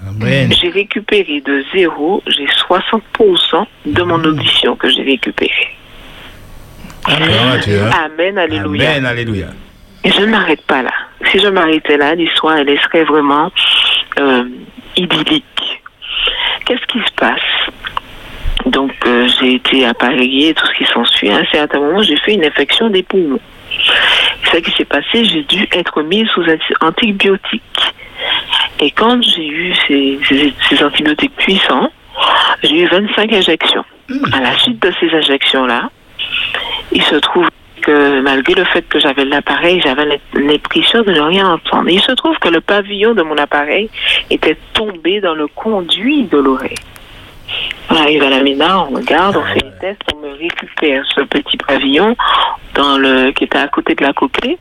Amen. J'ai récupéré de zéro, j'ai 60% de mon audition que j'ai récupérée. Amen, alléluia. Amen, alléluia. Et je ne m'arrête pas là. Si je m'arrêtais là, l'histoire, elle serait vraiment idyllique. Qu'est-ce qui se passe? Donc, j'ai été à Paris et tout ce qui s'ensuit. À un certain moment, j'ai fait une infection des poumons. C'est ça qui s'est passé, j'ai dû être mise sous antibiotiques. Et quand j'ai eu ces antibiotiques puissants, j'ai eu 25 injections. À la suite de ces injections-là, il se trouve que malgré le fait que j'avais l'appareil, j'avais l'impression de ne rien entendre. Et il se trouve que le pavillon de mon appareil était tombé dans le conduit de l'oreille. On arrive à la MENA, on regarde, on fait les tests, on me récupère ce petit pavillon qui était à côté de la coquille.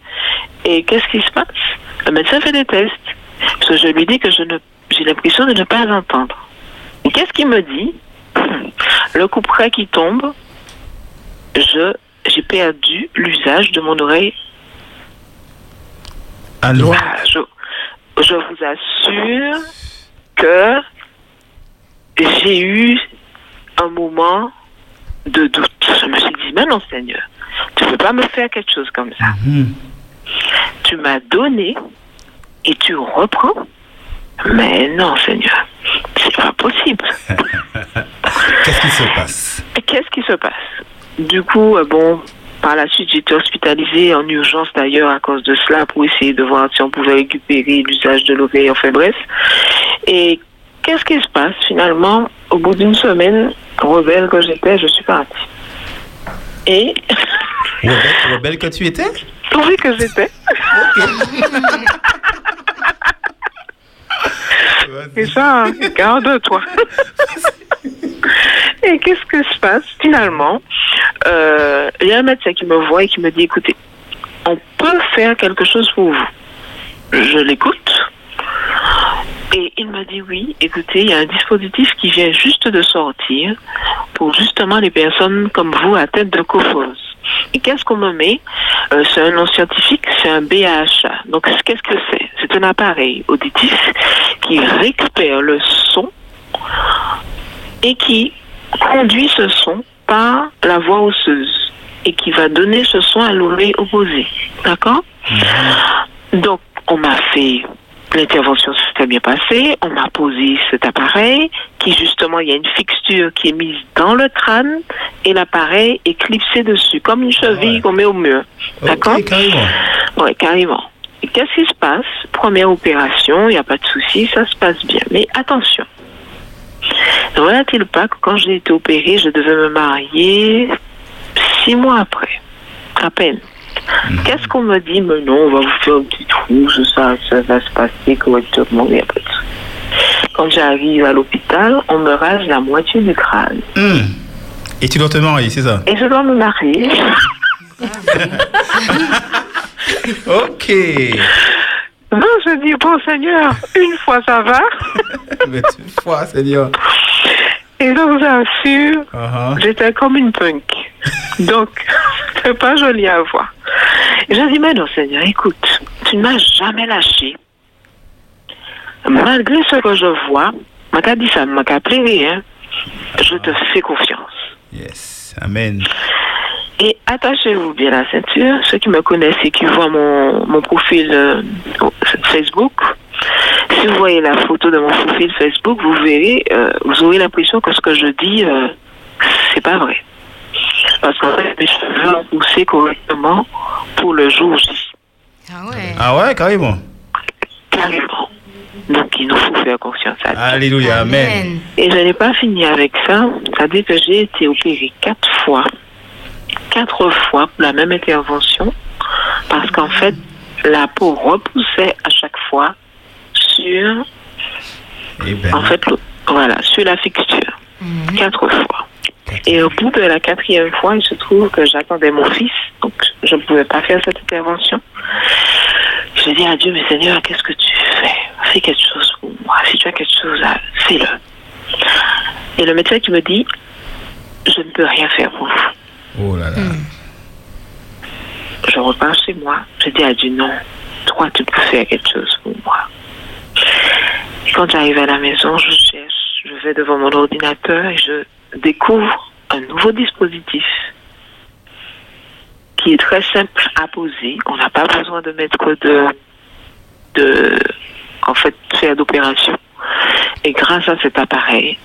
Et qu'est-ce qui se passe? Le médecin fait des tests. Parce que je lui dis que j'ai l'impression de ne pas entendre. Et qu'est-ce qu'il me dit? Le couperet qui tombe, j'ai perdu l'usage de mon oreille. Allô? Ah, je vous assure que j'ai eu un moment de doute. Je me suis dit, mais non Seigneur, tu ne peux pas me faire quelque chose comme ça. Tu m'as donné et tu reprends. Mais non Seigneur, c'est pas possible. Qu'est-ce qui se passe? Du coup, par la suite, j'ai été hospitalisée en urgence d'ailleurs à cause de cela pour essayer de voir si on pouvait récupérer l'usage de l'oreille, enfin bref. Et qu'est-ce qui se passe finalement? Au bout d'une semaine, rebelle que j'étais, je suis partie. Et... Rebelle que tu étais? Oui, que j'étais. C'est ça, hein? Garde-toi. Et qu'est-ce que se passe finalement? Il y a un médecin qui me voit et qui me dit, écoutez, on peut faire quelque chose pour vous. Je l'écoute. Et il me dit, oui, écoutez, il y a un dispositif qui vient juste de sortir pour justement les personnes comme vous à tête de cophose. Et qu'est-ce qu'on me met? C'est un nom scientifique, c'est un BHA. Donc, qu'est-ce que c'est? C'est un appareil auditif qui récupère le son et qui conduit ce son par la voie osseuse et qui va donner ce son à l'oreille opposée. D'accord? Donc, on m'a fait L'intervention s'est très bien passée. On m'a posé cet appareil qui, justement, il y a une fixture qui est mise dans le crâne et l'appareil est clipsé dessus, comme une cheville qu'on met au mur. D'accord ? Oui, carrément. Oui, carrément. Et qu'est-ce qui se passe ? Première opération, il n'y a pas de souci, ça se passe bien. Mais attention, ne voilà-t-il pas que quand j'ai été opérée, je devais me marier 6 mois après, à peine. Qu'est-ce qu'on me dit ? Mais non, on va vous faire un petit trou, ça va se passer correctement. Il n'y a pas de souci. Quand j'arrive à l'hôpital, on me rase la moitié du crâne. Mmh. Et tu dois te marier, c'est ça ? Et je dois me marier. Ok. Non, je dis, bon Seigneur, une fois ça va. Mais une fois, Seigneur. Et donc, j'assure, j'étais comme une punk. Donc, c'est pas joli à voir. Et je dis, mais non, Seigneur, écoute, tu ne m'as jamais lâché. Malgré ce que je vois, m'a t'as dit ça, m'a qu'à plaider, hein. Je te fais confiance. Yes, amen. Et attachez-vous bien la ceinture. Ceux qui me connaissent et qui voient mon profil Facebook, si vous voyez la photo de mon profil Facebook, vous verrez, vous aurez l'impression que ce que je dis, c'est pas vrai. Parce qu'en fait, mes cheveux ont poussé correctement pour le jour J. Ah ouais. Ah ouais, carrément. Carrément. Donc, il nous faut faire confiance à Dieu. Alléluia, amen. Et je n'ai pas fini avec ça. Ça veut dire que j'ai été opérée 4 fois. 4 fois pour la même intervention, parce qu'en fait, la peau repoussait à chaque fois sur, en fait, voilà, sur la fixture. 4 fois. Et au bout de la 4e fois, il se trouve que j'attendais mon fils, donc je ne pouvais pas faire cette intervention. Je dis à Dieu, mais Seigneur, qu'est-ce que tu fais ? Fais quelque chose pour moi. Si tu as quelque chose, fais-le. Et le médecin qui me dit, je ne peux rien faire pour vous. Oh là là. Je repars chez moi. Je dis à Dieu, non, toi, tu peux faire quelque chose pour moi. Et quand j'arrive à la maison, je cherche, je vais devant mon ordinateur et je découvre un nouveau dispositif qui est très simple à poser. On n'a pas besoin de mettre faire d'opération. Et grâce à cet appareil,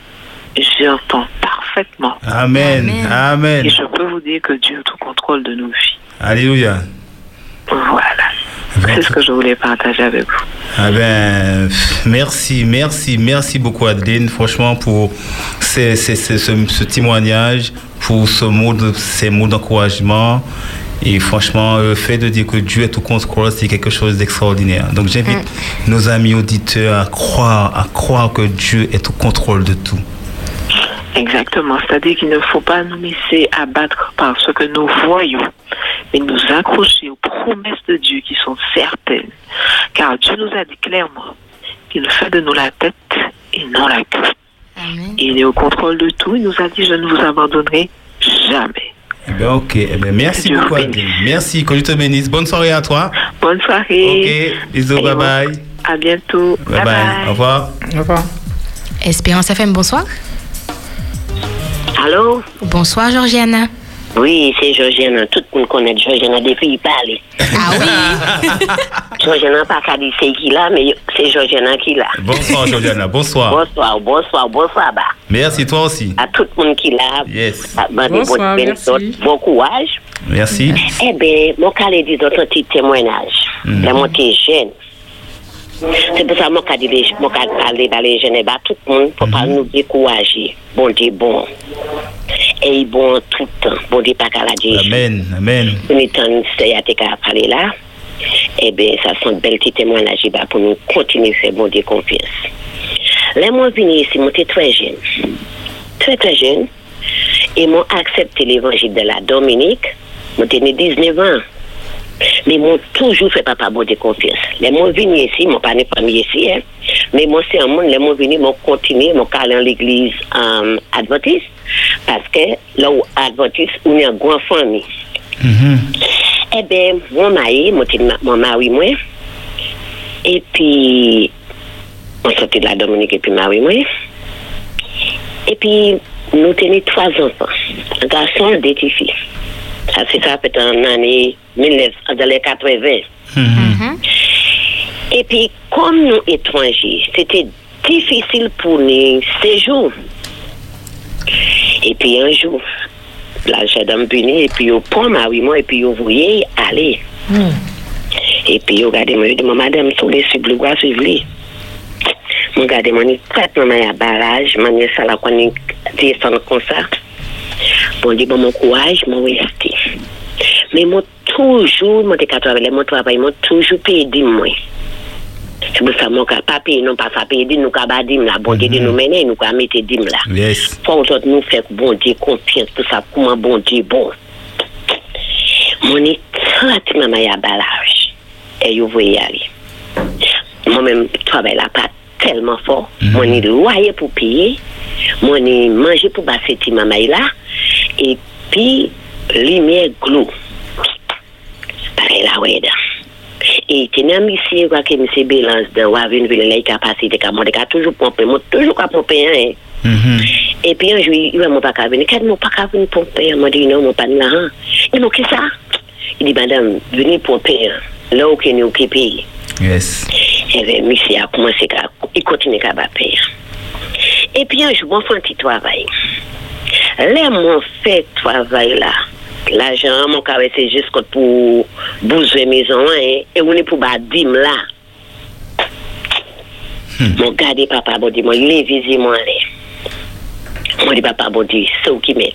j'entends parfaitement. Amen. Amen. Amen. Et je peux vous dire que Dieu a tout contrôle de nos vies. Alléluia. Voilà. C'est ce que je voulais partager avec vous. Ah ben, merci beaucoup Adeline, franchement, pour ce témoignage, pour ces mots d'encouragement. Et franchement, le fait de dire que Dieu est tout contrôle, c'est quelque chose d'extraordinaire. Donc j'invite nos amis auditeurs à croire que Dieu est tout contrôle de tout. Exactement, c'est-à-dire qu'il ne faut pas nous laisser abattre par ce que nous voyons, mais nous accrocher aux promesses de Dieu qui sont certaines, car Dieu nous a dit clairement qu'il fait de nous la tête et non la queue. Amen. Il est au contrôle de tout, il nous a dit « Je ne vous abandonnerai jamais ». Eh bien, ok. Eh bien, merci beaucoup. Merci, que Dieu te bénisse. Bonne soirée à toi. Bonne soirée. Ok, bisous, bye-bye. À bientôt. Bye-bye. Au revoir. Au revoir. Espérance FM, bonsoir. Allô? Bonsoir, Georgiana. Oui, c'est Georgiana. Tout le monde connaît Georgiana depuis qu'il parle. Ah oui? Georgiana, pas qu'à dire c'est qui là, mais c'est Georgiana qui là. Bonsoir, Georgiana. Bonsoir. Bonsoir. Bah. Merci, toi aussi. À tout le monde qui là. Yes. Bonsoir, merci. Bon courage. Merci. Eh bien, mon cas est dit d'autres petits témoignages. La montée jeune. C'est pour ça que je dans les jeunes, tout le monde pour pas nous décourager. Bon Dieu bon. Et bon tout le temps. Bon Dieu pas qu'à la dire. Amen. Nous sommes à parler là. Eh bien, ça sont belles petits témoignages pour nous continuer à faire bon Dieu confiance. Là, moi, je suis venu ici, je suis très jeune. Très, très jeune. Et m'ont accepté l'évangile de la Dominique. Je suis né 19 ans. Mais m'ont toujours fait papa bon de confiance. Les m'ont venu ici, m'ont pas né famille ici, hein. Mais moi c'est un monde, les m'ont venu, m'ont continué, m'ont calé en l'église adventiste, parce que là où adventiste, on est en grande famille. Eh ben, mon mari, moi, et puis on sortait de la Dominique et puis mari, moi, et puis nous tenions 3 enfants, un garçon et 2 filles. Ah, c'est ça, peut-être en année 1980. Et puis, comme nous étrangers, c'était difficile pour nous séjour. Et puis un jour, la chadame venait et puis au point moi et puis au voyez aller. Et puis au regardez moi, je dis madame, sur les sublois suivez. Mon regardez moi, ni tête maman à barrage, manière ça la connaît descendre comme ça. Bon dit bon mon courage, mon resté. Mais moi toujours, moi t'es capable les mon travail, moi toujours payé moi. C'est pour ça mon pas payer non pas ça payer nous ka badim la bon Dieu nous mener nous ka mettre dim là. Yes. Faut que nous fait bon Dieu confiance pour ça comment bon Dieu bon. Mon état maman ya balage et vous voyez aller. Moi même travail là pas tellement fort, mon loyer pour payer, mon manger pour passer ti maman là et puis lumière glou. Pareil la weda. Et tu n'as ici quoi que monsieur Bélance de Wavin Ville capacité qu'à moi toujours pomper moi toujours qu'à pomper et puis un jour il va mon pas qu'à venir qu'elle mon pas qu'à venir pomper moi dit non mon pas là il dit qu'est ça il dit madame venez pomper là où qu'on est occupé yes et bien monsieur a commencé qu'à il continue qu'à pomper et puis un jour mon frère qui travaille là mon fait travail là l'argent mon carré c'est juste pour bouger maison et on est pour badim là mon garder papa bon dit moi l'invisible moi là moi dit papa bon dit c'est où qui met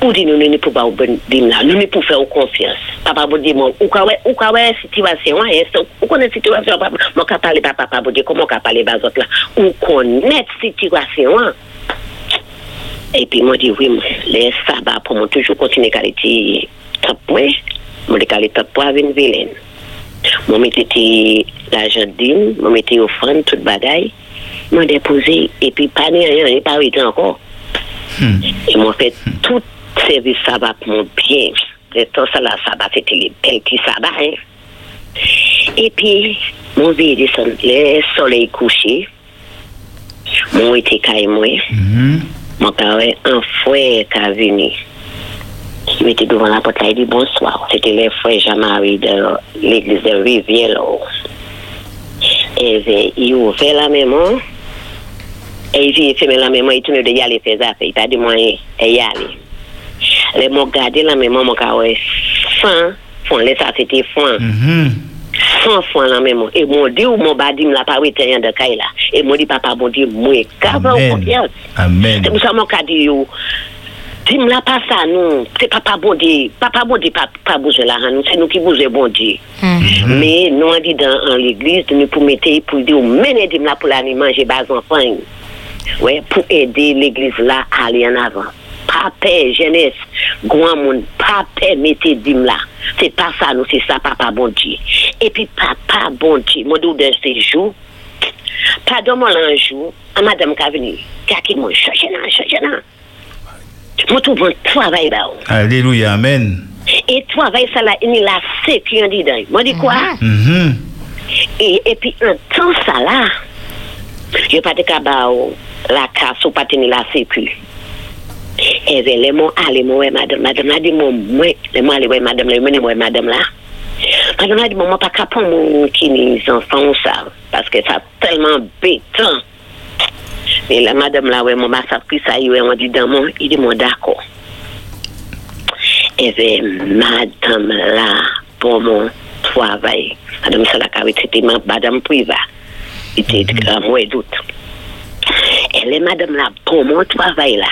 on dit nous n'est pour pas badim là nous n'est pour faire confiance papa bon dit moi ou quoi situation on connaît situation papa mon qu'a parler papa bon dit comment qu'a parler bas autres là on connaît situation. Et puis, moi, je dis, oui, les sabbats, pour moi, toujours continuer à aller top point. Je suis allé top point avec une vilaine. Je mettais l'argent d'île, je mettais offrande, tout le bagaille. Je me déposais, et puis, pas rien, je n'ai pas été encore. Et moi, fait tout service sabbat pour mon bien. Le temps, ça, la sabbat, c'était les belles petits sabbats. Et puis, mon vie descend, le soleil couché. Mon été caille-moi. Mon carré, un frère qui est venu. Il était devant la porte, il dit bonsoir. C'était le frère Jean-Marie de l'église de Rivière-Lor. Et il ouvrait la maman. Et il fermait la maman, il tournait de y aller faire ça. Il a dit moi, il y aller. Les mots gardaient la maman, mon carré, 100 francs. Les ça, c'était francs. 100 francs la maman. Et mon Dieu, mon badim la pas été rien de caille là. Et mon dit papa bon Dieu, moi capable confiance. Amen. C'est pour ça mon cas dit yo. Dim la pas ça nous. C'est papa bon Dieu pas bouger la nous, c'est nous qui bouger bon Dieu. Mais nous on dit dans l'église nous pour mettre pour dire mener dim la pour l'année manger bas enfant. Ouais, pour aider l'église là à aller en avant. Papa jeunesse, grand monde, papa mettez dim là. C'est pas ça nous, c'est ça papa bon Dieu. Et puis papa bon Dieu, mon Dieu de ces jours pardon moi un jour à madame Cavini qui moi changena moi trouve un travail là alléluia amen et travail ça là il la sécurité dedans moi dit quoi et puis un temps ça là je pas de cabao la casse ou pas tenir la sécurité et les mots aller moi madame a dit moi les mots aller ouais madame là moi madame là madame a dit moi pas capable mon qui les enfants ça parce que ça tellement béton. Mais la madame là, ouais, mon massacre, ça y est, on dit dans mon, il dit mon d'accord. Et bien, madame là, pour mon travail, madame Salakari, c'était madame Priva. Il était moins doute. Et les madame là, pour mon travail là,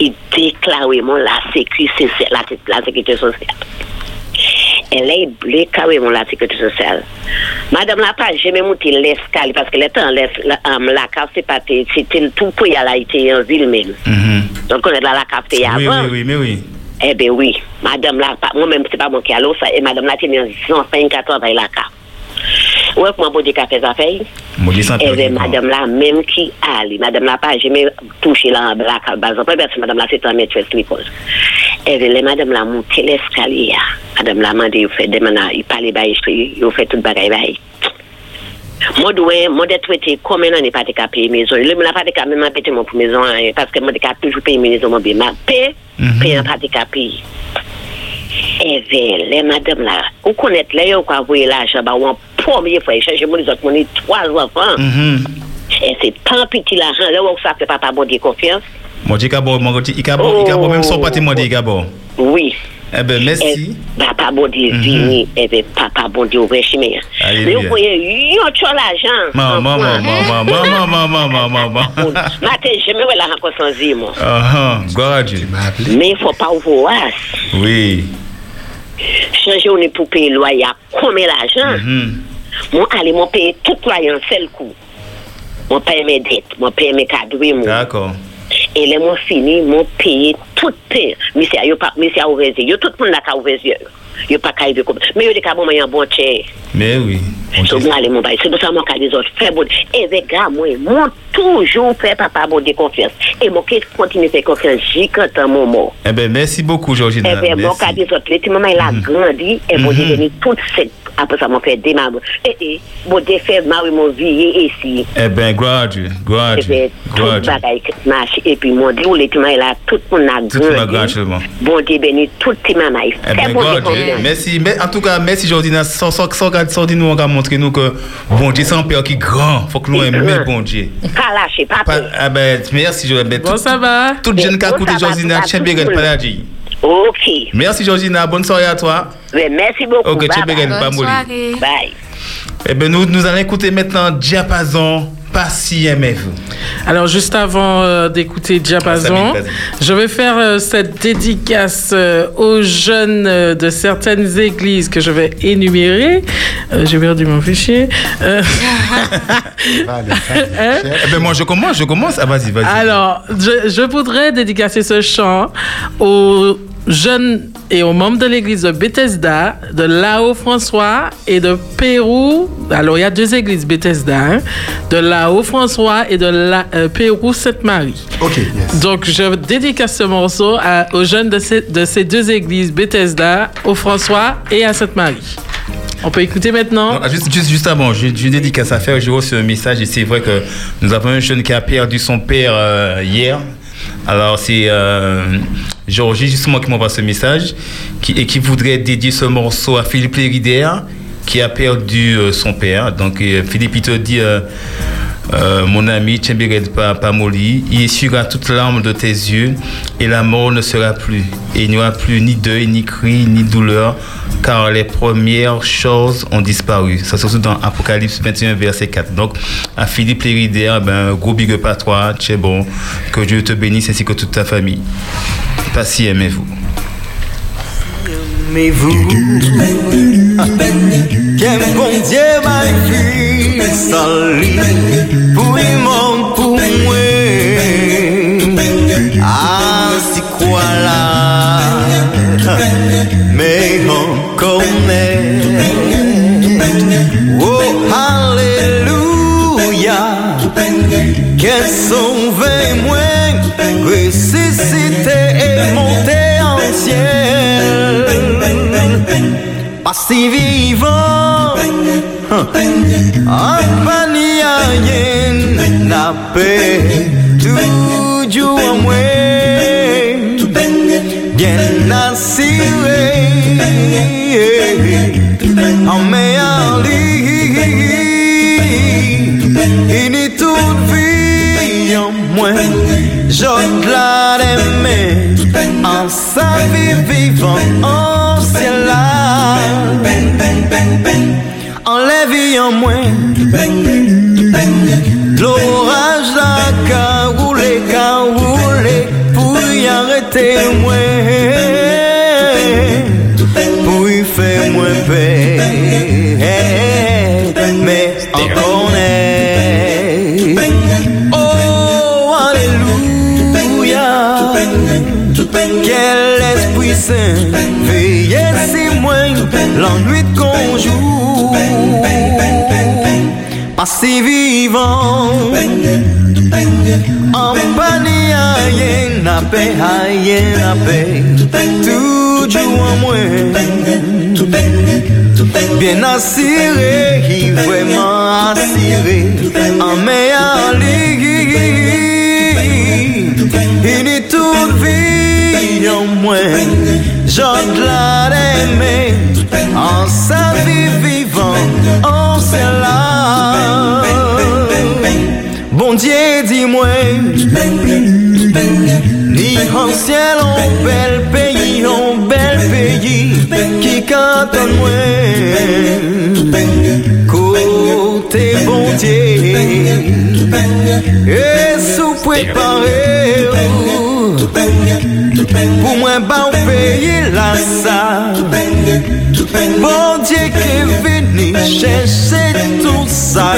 il déclarait mon la sécurité sociale, la sécurité sociale. Elle est blessée mon la sécurité sociale. Madame la pas jamais monté l'escalier parce que le temps la cave c'est pas c'était tout pour y aller en ville même. Donc on est dans la café avant. Oui. Eh ben oui, madame la pas moi même c'est pas moi qui allô ça et madame la tenait en 54 dans la cave. Ouais pour moi des cafés affaires. Et ben madame la même qui allait, madame la pas jamais touché la cave bas parce que madame la c'est en maîtresse l'école. Et les madame la monté l'escalier. Madame la m'a dit, fait demain, il parlait bas, il fait tout bagaille bas. Moi, je traité comme un an, je n'ai pas de payer maison. Je n'ai pas de même pété mon maison, parce que moi, je toujours payer mes maisons, mon bien. Je n'ai pas de payer. Et bien, les madame là, vous connaissez, vous voyez l'argent, vous première fois échanger, moi, les autres, on est trois enfants. Mm-hmm. Et c'est tant pis qu'il a rien. Là, on sait que papa m'a dit confiance. Mon Dieu, il a bon, même son pâté, mon Dieu, il a bon. Oui. Eh bien, merci. Papa bon Dieu, vini. Eh bien, papa bon Dieu, ouvre chemin. Mais vous voyez, il y a l'argent. Maman. Matin, je me vois la rencontre sans vie, moi. Ah, gorgeous. Mais il ne faut pas ouvrir. Oui. Changer une poupée, il y a combien d'argent? Moi, allez, mon payer tout loyer en seul coup. Mon paye mes dettes, mon paye mes cadeaux. D'accord. Et les mois finis, m'ont payé tout pire. Mais c'est à pas, mais c'est à ouvrir les yeux. Tout le monde a ouvert les yeux. Il pas qu'à vivre comme. Mais il y a des bon tiers. Mais oui. Donc moi les mon bail. C'est pour ça que les autres faire bon. Et les gars, moi, m'ont toujours fait papa bon de confiance. Et moi qui continue faire confiance jusqu'à mon mort. Eh ben merci beaucoup Georgina. Eh ben moi qui les autres, les maman il a grandi et moi j'ai devenu toute cette. Après ça, mon frère démarre. Mon défait, mon vieil ici. Eh bien, grâce. Eh bien, tout bagaille marche. Et puis, mon Dieu, les timans, là, tout le monde a grandi. Bon Dieu béni, tout le monde a grandi. Eh bien, grâce. Merci. En tout cas, merci, Jordina. Sans dire, nous, on va montrer nous que bon Dieu, c'est un père qui est grand. Il faut que nous aimer, bon Dieu. Pas lâcher, pas peur. Eh bien, merci, Jordina. Bon, ça va. Toute jeune qui a écouté Jordina, c'est bien, elle pas dit. Ok. Merci Georgina, bonne soirée à toi. Oui, merci beaucoup. Ok, tu es bien, pas mourir. Bye. Eh bien, nous allons écouter maintenant Diapason par CMF. Alors, juste avant d'écouter Diapason, je vais faire cette dédicace aux jeunes de certaines églises que je vais énumérer. J'ai perdu mon fichier. Eh bien, moi, je commence. Ah, vas-y. Alors, je voudrais dédicacer ce chant aux jeunes et aux membres de l'église de Bethesda, de Lao-François et de Pérou. Alors, il y a deux églises Bethesda, hein? De Lao-François et de Pérou Sainte-Marie. OK, yes. Donc, je dédicace ce morceau aux jeunes de ces deux églises Bethesda, au François et à Sainte-Marie. On peut écouter maintenant. Non, juste avant, j'ai une dédicace à faire. J'ai reçu un message et c'est vrai que nous avons un jeune qui a perdu son père hier. Alors, c'est Georgie, justement, qui m'envoie ce message et qui voudrait dédier ce morceau à Philippe Léridère, qui a perdu son père. Donc, Philippe, il te dit mon ami, tiens, ne pas molli, il essuiera toute larme de tes yeux et la mort ne sera plus. Et il n'y aura plus ni deuil, ni cri, ni douleur, car les premières choses ont disparu. Ça se trouve dans Apocalypse 21, verset 4. Donc, à Philippe Léridère, gros big up à toi, tiens, bon, que Dieu te bénisse ainsi que toute ta famille. Pas si aimez-vous. Aimez-vous. Qu'aime bon Dieu m'a écrit, salut, pour immense, pour moi. Ah, si quoi là, mais on connaît. Oh, alléluia, qu'elle sauve moi, ressuscité et monté en ciel. Pas si vivant, en panier rien n'a paix, tout du moins, bien assuré, en meilleur lit, il est tout vie en moi, j'en la aimé, en sa vie vivant, en ciel là, enlève en moi, l'orage là, caroulé, pour y arrêter moi, pour y faire moi paix, mais encore n'est. Oh, alléluia, quel esprit saint, veillez si moi, l'ennui de conjour, pas si vivant. En panier, aïe, n'a paix, tout joue en moi. Bien assuré, vraiment assuré, en meilleur ligue. Il est toute vie en moi, j'en l'ai aimé, en sa vie vivant, en bon Dieu, dis-moi, ni en ciel, en bel pays, qui cantonne moi, côté bon Dieu, et sous préparé, pour moi, bon pays, la salle, bon Dieu qui est venu chercher tout ça,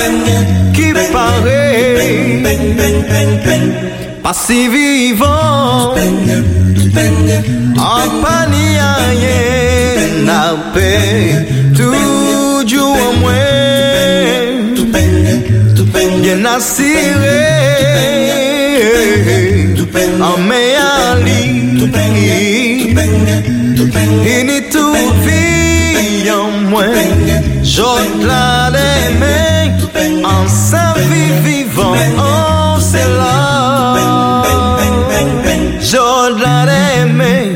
qui paraît, pas si vivant, en panier, n'a paix, toujours au moins, bien assuré, en meilleur lit, et ni tout vie en moins, j'ôte la main, en sa vie vivant, oh c'est là, j'ôte la main,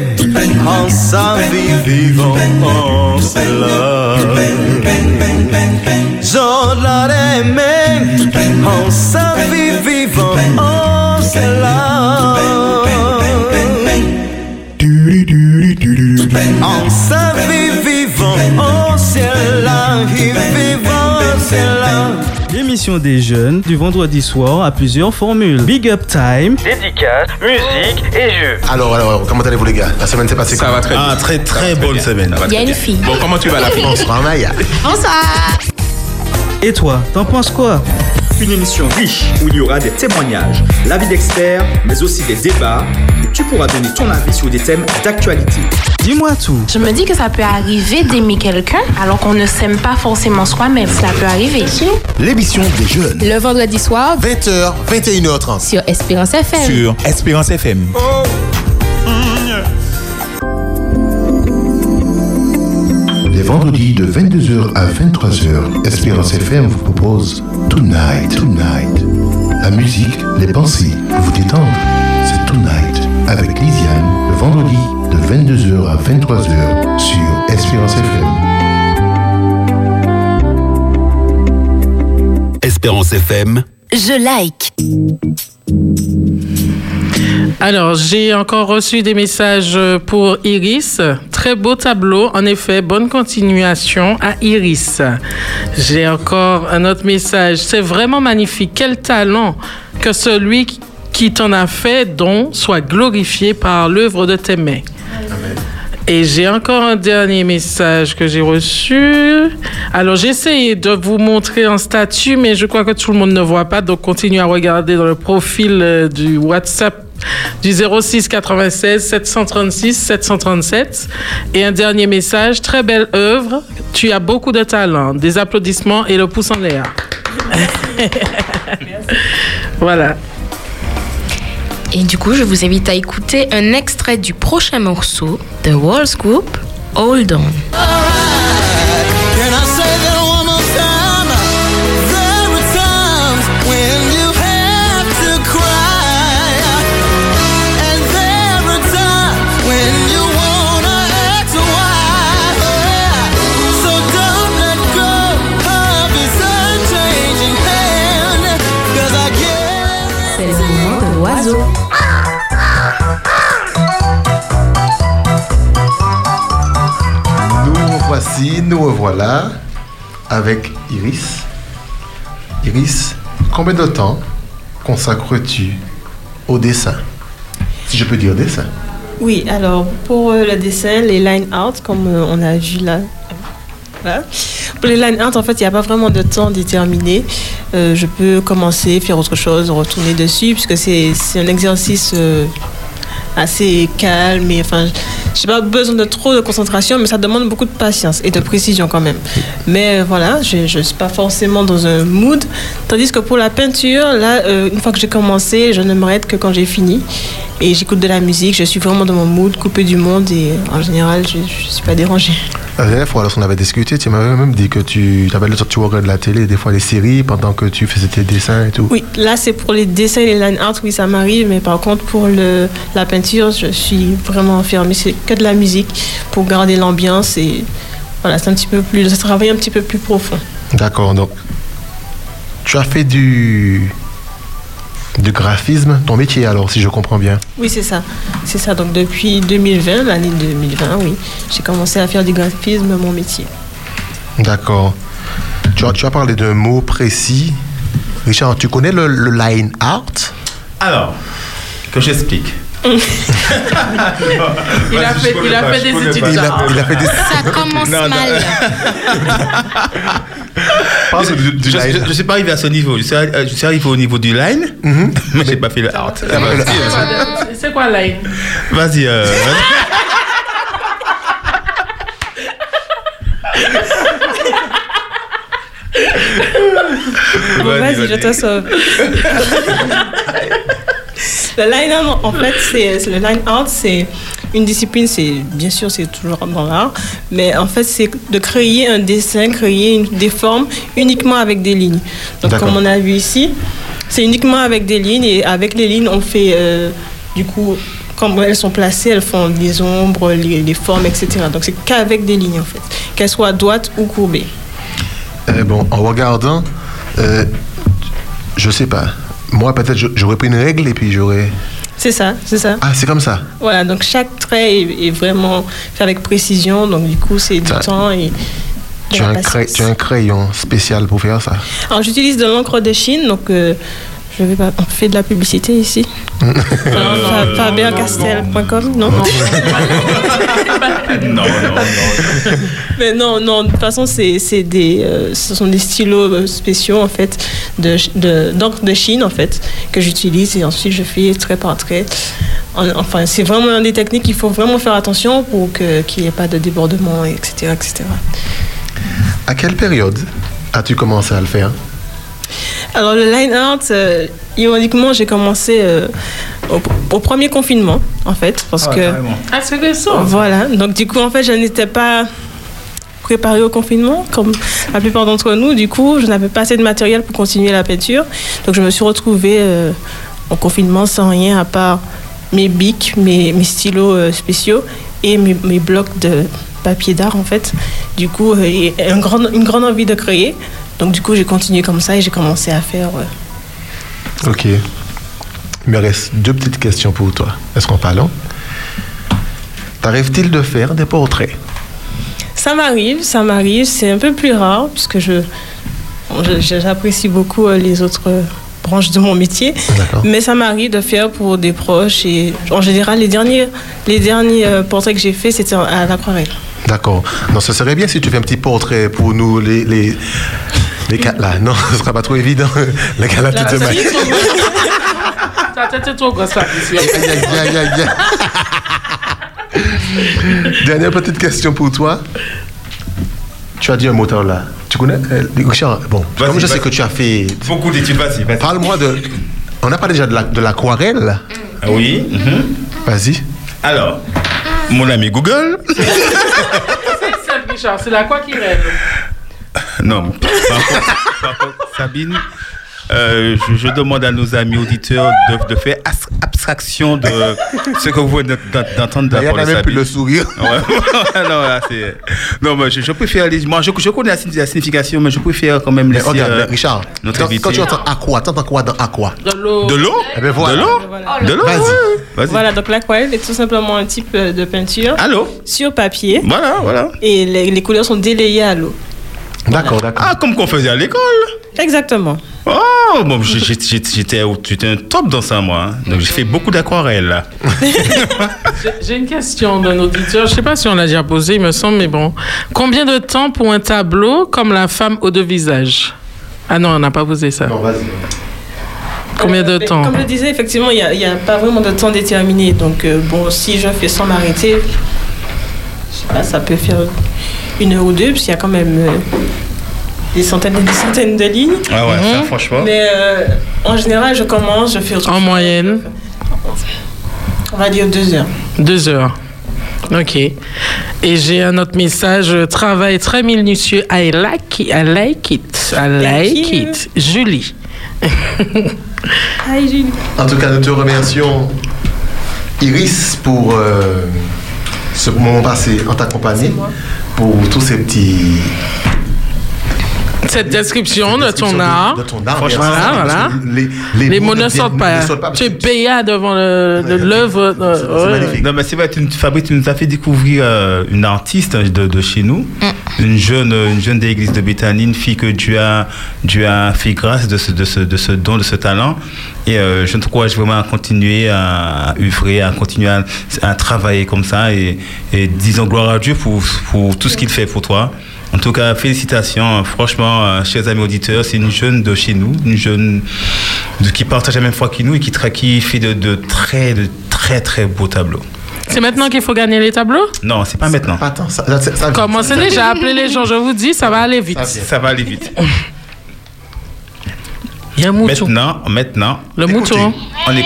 en sa vie vivant, oh c'est là, j'ôte la main, en sa vie vivant, oh c'est là, en sa vie vivant, oh c'est là, vivant, c'est là. L'émission des jeunes du vendredi soir a plusieurs formules. Big Up Time, dédicace, musique et jeux. Alors, comment allez-vous les gars? La semaine s'est passée comment? Ça va très bien. Ah, très bonne bien. Semaine. Il y a une fille. Bon, comment tu vas à la France? Bonsoir. Et toi, t'en penses quoi? Une émission riche où il y aura des témoignages, l'avis d'experts, mais aussi des débats. Tu pourras donner ton avis sur des thèmes d'actualité. Dis-moi tout. Je me dis que ça peut arriver d'aimer quelqu'un alors qu'on ne s'aime pas forcément soi-même. Ça peut arriver. L'émission des jeunes. Le vendredi soir, 20h, 21h30. Sur Espérance FM. Oh. Les vendredis de 22h à 23h, Espérance FM vous propose Tonight. La musique, les pensées, vous détendre. C'est Tonight avec Lisiane, le vendredi de 22h à 23h sur Espérance FM. Espérance FM. Je like. Alors, j'ai encore reçu des messages pour Iris. Très beau tableau, en effet, bonne continuation à Iris. J'ai encore un autre message. C'est vraiment magnifique. Quel talent que celui qui t'en a fait don soit glorifié par l'œuvre de tes mains. Amen. Et j'ai encore un dernier message que j'ai reçu. Alors, j'ai essayé de vous montrer en statut, mais je crois que tout le monde ne voit pas. Donc, continuez à regarder dans le profil du WhatsApp du 06 96 736 737. Et un dernier message. Très belle œuvre. Tu as beaucoup de talent. Des applaudissements et le pouce en l'air. Merci. Voilà. Et du coup, je vous invite à écouter un extrait du prochain morceau, The Walls Group, Hold On. Nous revoilà avec Iris. Iris, combien de temps consacres-tu au dessin? Si je peux dire dessin. Oui, alors pour le dessin, les line art, comme on a vu là. Voilà. Pour les line art, en fait, il n'y a pas vraiment de temps déterminé. Je peux commencer, faire autre chose, retourner dessus, puisque c'est un exercice assez calme. Et, enfin, je n'ai pas besoin de trop de concentration, mais ça demande beaucoup de patience et de précision quand même. Mais voilà, je ne suis pas forcément dans un mood. Tandis que pour la peinture, là, une fois que j'ai commencé, je ne m'arrête que quand j'ai fini. Et j'écoute de la musique, je suis vraiment dans mon mood, coupée du monde, et en général, je ne suis pas dérangée. La dernière fois, lorsqu'on avait discuté, tu m'avais même dit que tu regardes la télé, des fois les séries, pendant que tu faisais tes dessins et tout. Oui, là, c'est pour les dessins et les line art, oui, ça m'arrive, mais par contre, pour la peinture, je suis vraiment enfermée. C'est que de la musique pour garder l'ambiance, et voilà, c'est un petit peu plus, ça travaille un petit peu plus profond. D'accord, donc, tu as fait du du graphisme ton métier, alors, si je comprends bien. Oui, c'est ça. C'est ça. Donc, depuis 2020, l'année 2020, oui, j'ai commencé à faire du graphisme mon métier. D'accord. Tu as parlé d'un mot précis. Richard, tu connais le line art ? Alors, que j'explique. Il a fait des études. Ça commence mal. Je ne suis pas arrivé à ce niveau. Je suis arrivé au niveau du line, mais je n'ai pas fait le art. C'est quoi line ? Vas-y. Vas-y, je te sauve. Le line art, en fait, c'est le line art, c'est une discipline, c'est bien sûr, c'est toujours dans l'art, mais en fait, c'est de créer un dessin, créer des formes uniquement avec des lignes. Donc, d'accord, comme on a vu ici, c'est uniquement avec des lignes, et avec les lignes, on fait, du coup, quand elles sont placées, elles font des ombres, les formes, etc. Donc, c'est qu'avec des lignes, en fait, qu'elles soient droites ou courbées. Bon, en regardant, je sais pas. Moi, peut-être, j'aurais pris une règle et puis j'aurais... C'est ça. Ah, c'est comme ça. Voilà, donc chaque trait est vraiment fait avec précision. Donc, du coup, c'est du temps et... Tu as un crayon spécial pour faire ça. Alors, j'utilise de l'encre de Chine, donc... Je vais pas faire de la publicité ici. Fabercastel.com, non. Mais non. De toute façon, ce sont des stylos spéciaux en fait d'encre de Chine en fait que j'utilise, et ensuite je fais trait par trait. Enfin, c'est vraiment une des techniques qu'il faut vraiment faire attention pour qu'il n'y ait pas de débordement, etc. À quelle période as-tu commencé à le faire ? Alors, le line art, ironiquement, j'ai commencé au premier confinement, en fait, parce que... Carrément. Ah, c'est que ça. Voilà. Donc, du coup, en fait, je n'étais pas préparée au confinement, comme la plupart d'entre nous. Du coup, je n'avais pas assez de matériel pour continuer la peinture. Donc, je me suis retrouvée en confinement sans rien à part mes bics, mes stylos spéciaux et mes blocs de papier d'art, en fait. Du coup, et une grande envie de créer. Donc, du coup, j'ai continué comme ça et j'ai commencé à faire... OK. Il me reste deux petites questions pour toi. Est-ce qu'on parle ? T'arrive-t-il de faire des portraits ? Ça m'arrive. C'est un peu plus rare puisque j'apprécie beaucoup les autres branches de mon métier. D'accord. Mais ça m'arrive de faire pour des proches. Et en général, les derniers portraits que j'ai faits, c'était à l'aquarelle. D'accord. Non, ce serait bien si tu fais un petit portrait pour nous, les quatre là, non, ce sera pas trop évident. Les quatre là, tu te mets. Ta tête est trop grosse, ça. Dernière petite question pour toi. Tu as dit un mot tout à l'heure. Tu connais Richard? Bon, comme je sais que tu as fait beaucoup d'études, vas-y. Parle-moi de. On n'a pas déjà de l'aquarelle? Oui. Mm-hmm. Vas-y. Alors, mon ami Google. C'est ça, Richard. C'est la quoi qui rêve. Non, par contre, Sabine, je demande à nos amis auditeurs de faire abstraction de ce que vous venez d'entendre de la part de Sabine. Il n'y a même plus le sourire. Ouais. Non, là, non, mais je préfère... Moi, je connais la signification, mais je préfère quand même laisser... Regarde, Richard, quand tu entends aqua, tu entends quoi dans aqua ? De l'eau. De l'eau ? Eh ben voilà. De l'eau. Vas-y. Voilà, donc l'aquarelle est tout simplement un type de peinture sur papier. Voilà. Et les couleurs sont délayées à l'eau. D'accord. Ah, comme qu'on faisait à l'école. Exactement. Oh, bon, j'étais un top dans ça, moi. Donc, j'ai fait beaucoup d'aquarelles. J'ai une question d'un auditeur. Je ne sais pas si on l'a déjà posée, il me semble, mais bon. Combien de temps pour un tableau comme La femme aux deux visages ? Ah non, on n'a pas posé ça. Non, vas-y. Combien de temps ? Comme je disais, effectivement, il n'y a pas vraiment de temps déterminé. Donc, bon, si je fais sans m'arrêter, je sais pas, ça peut faire... une heure ou deux, parce qu'il y a quand même des centaines et des centaines de lignes. Ah ouais, ça, franchement. Mais en général, je commence, je fais... En moyenne ? On va dire 2 heures. 2 heures. OK. Et j'ai un autre message. Travail très minutieux. I like it. Julie. Hi, Julie. En tout cas, nous te remercions, Iris, pour... ce moment passé en ta compagnie, pour tous ces petits cette description de ton art. De ton art. Franchement, voilà. Les mots ne sortent pas. Tu es béat devant l'œuvre. C'est magnifique. Non, mais c'est vrai, Fabrice, tu nous as fait découvrir une artiste de chez nous, une jeune de l'église de Béthanie, une fille que Dieu a fait grâce de ce don, de ce talent. Et je te crois vraiment continuer à œuvrer, à continuer à travailler comme ça. Et disons gloire à Dieu pour tout ce qu'il fait pour toi. En tout cas, félicitations. Franchement, chers amis auditeurs, c'est une jeune de chez nous, une jeune qui partage la même foi que nous et qui fait de très beaux tableaux. C'est maintenant qu'il faut gagner les tableaux ? Non, c'est pas maintenant. Attends, ça commencez déjà à appeler les gens, je vous dis, ça va aller vite. Ça va aller vite. Il y a mouton. Maintenant. Le écoutez, mouton. On est...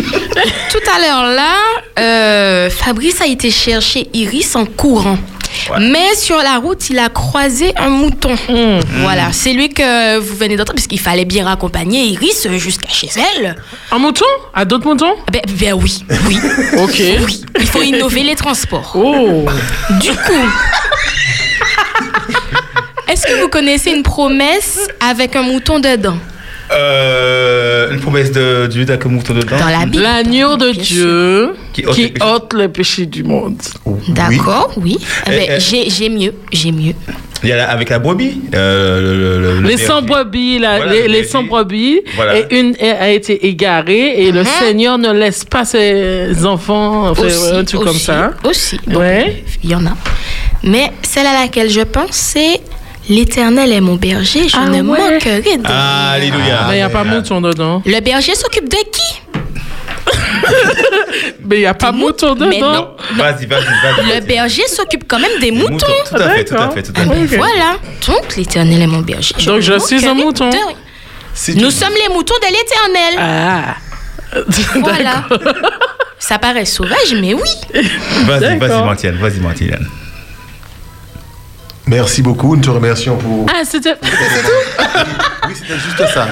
Tout à l'heure là, Fabrice a été chercher Iris en courant. Ouais. Mais sur la route, il a croisé un mouton. Voilà, c'est lui que vous venez d'entendre, puisqu'il fallait bien raccompagner Iris jusqu'à chez elle. Un mouton ? À d'autres moutons ? Ben oui. Ok. Oui. Il faut innover les transports. Oh. Du coup, est-ce que vous connaissez une promesse avec un mouton dedans ? Une promesse de Dieu avec un mouton dedans. Dans la Bible. L'agneau de Dieu qui ôte les péchés du monde. D'accord, oui. J'ai mieux. Il y a avec la brebis. Les 100 brebis, voilà. Et une a été égarée et le Seigneur ne laisse pas ses enfants faire un truc comme ça. Aussi. Ouais. Il y en a. Mais celle à laquelle je pense, c'est... L'Éternel est mon berger, je ne manquerai de rien. Alléluia. Mais il n'y a pas mouton dedans. Le berger s'occupe de qui ? Mais il n'y a pas mouton dedans. Mais non. Vas-y. Le berger s'occupe quand même des moutons. Tout à fait. Okay. Voilà. Donc, l'Éternel est mon berger. Donc, je suis un mouton. Nous sommes les moutons de l'Éternel. Voilà. Ça paraît sauvage, mais oui. Vas-y, Martine. Merci beaucoup, nous te remercions pour... C'était tout. Oui, c'était juste ça.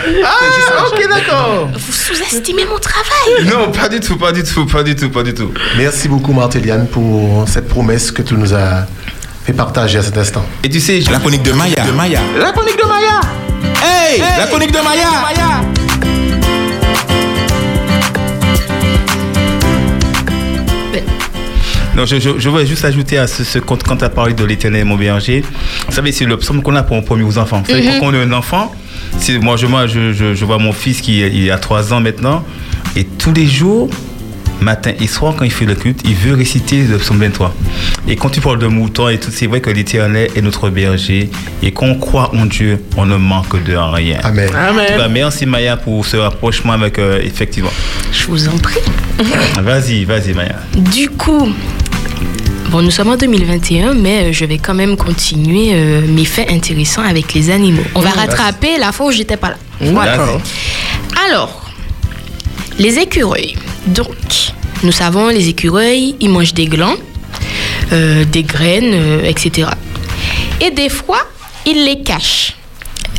Ok, d'accord. Vous sous-estimez mon travail. Non, pas du tout. Merci beaucoup, Marteliane, pour cette promesse que tu nous as fait partager à cet instant. Et tu sais, la chronique de Maya. La chronique de Maya. Hey, la chronique de Maya. Non, je voudrais juste ajouter à ce quand tu as parlé de l'Éternel mon berger, vous savez, c'est le psaume qu'on a pour promener aux enfants. Vous savez, quand on est un enfant, moi je vois mon fils qui il a 3 ans maintenant, et tous les jours, matin et soir, quand il fait le culte, il veut réciter le psaume 23. Et quand tu parles de moutons et tout, c'est vrai que l'Éternel est notre berger, et quand on croit en Dieu, on ne manque de rien. Amen. Bah, merci Maya pour ce rapprochement avec effectivement. Je vous en prie. Vas-y Maya. Du coup... Bon, nous sommes en 2021, mais je vais quand même continuer mes faits intéressants avec les animaux. On va rattraper la fois où j'étais pas là. Voilà. Alors, les écureuils. Donc, nous savons, les écureuils, ils mangent des glands, des graines, etc. Et des fois, ils les cachent.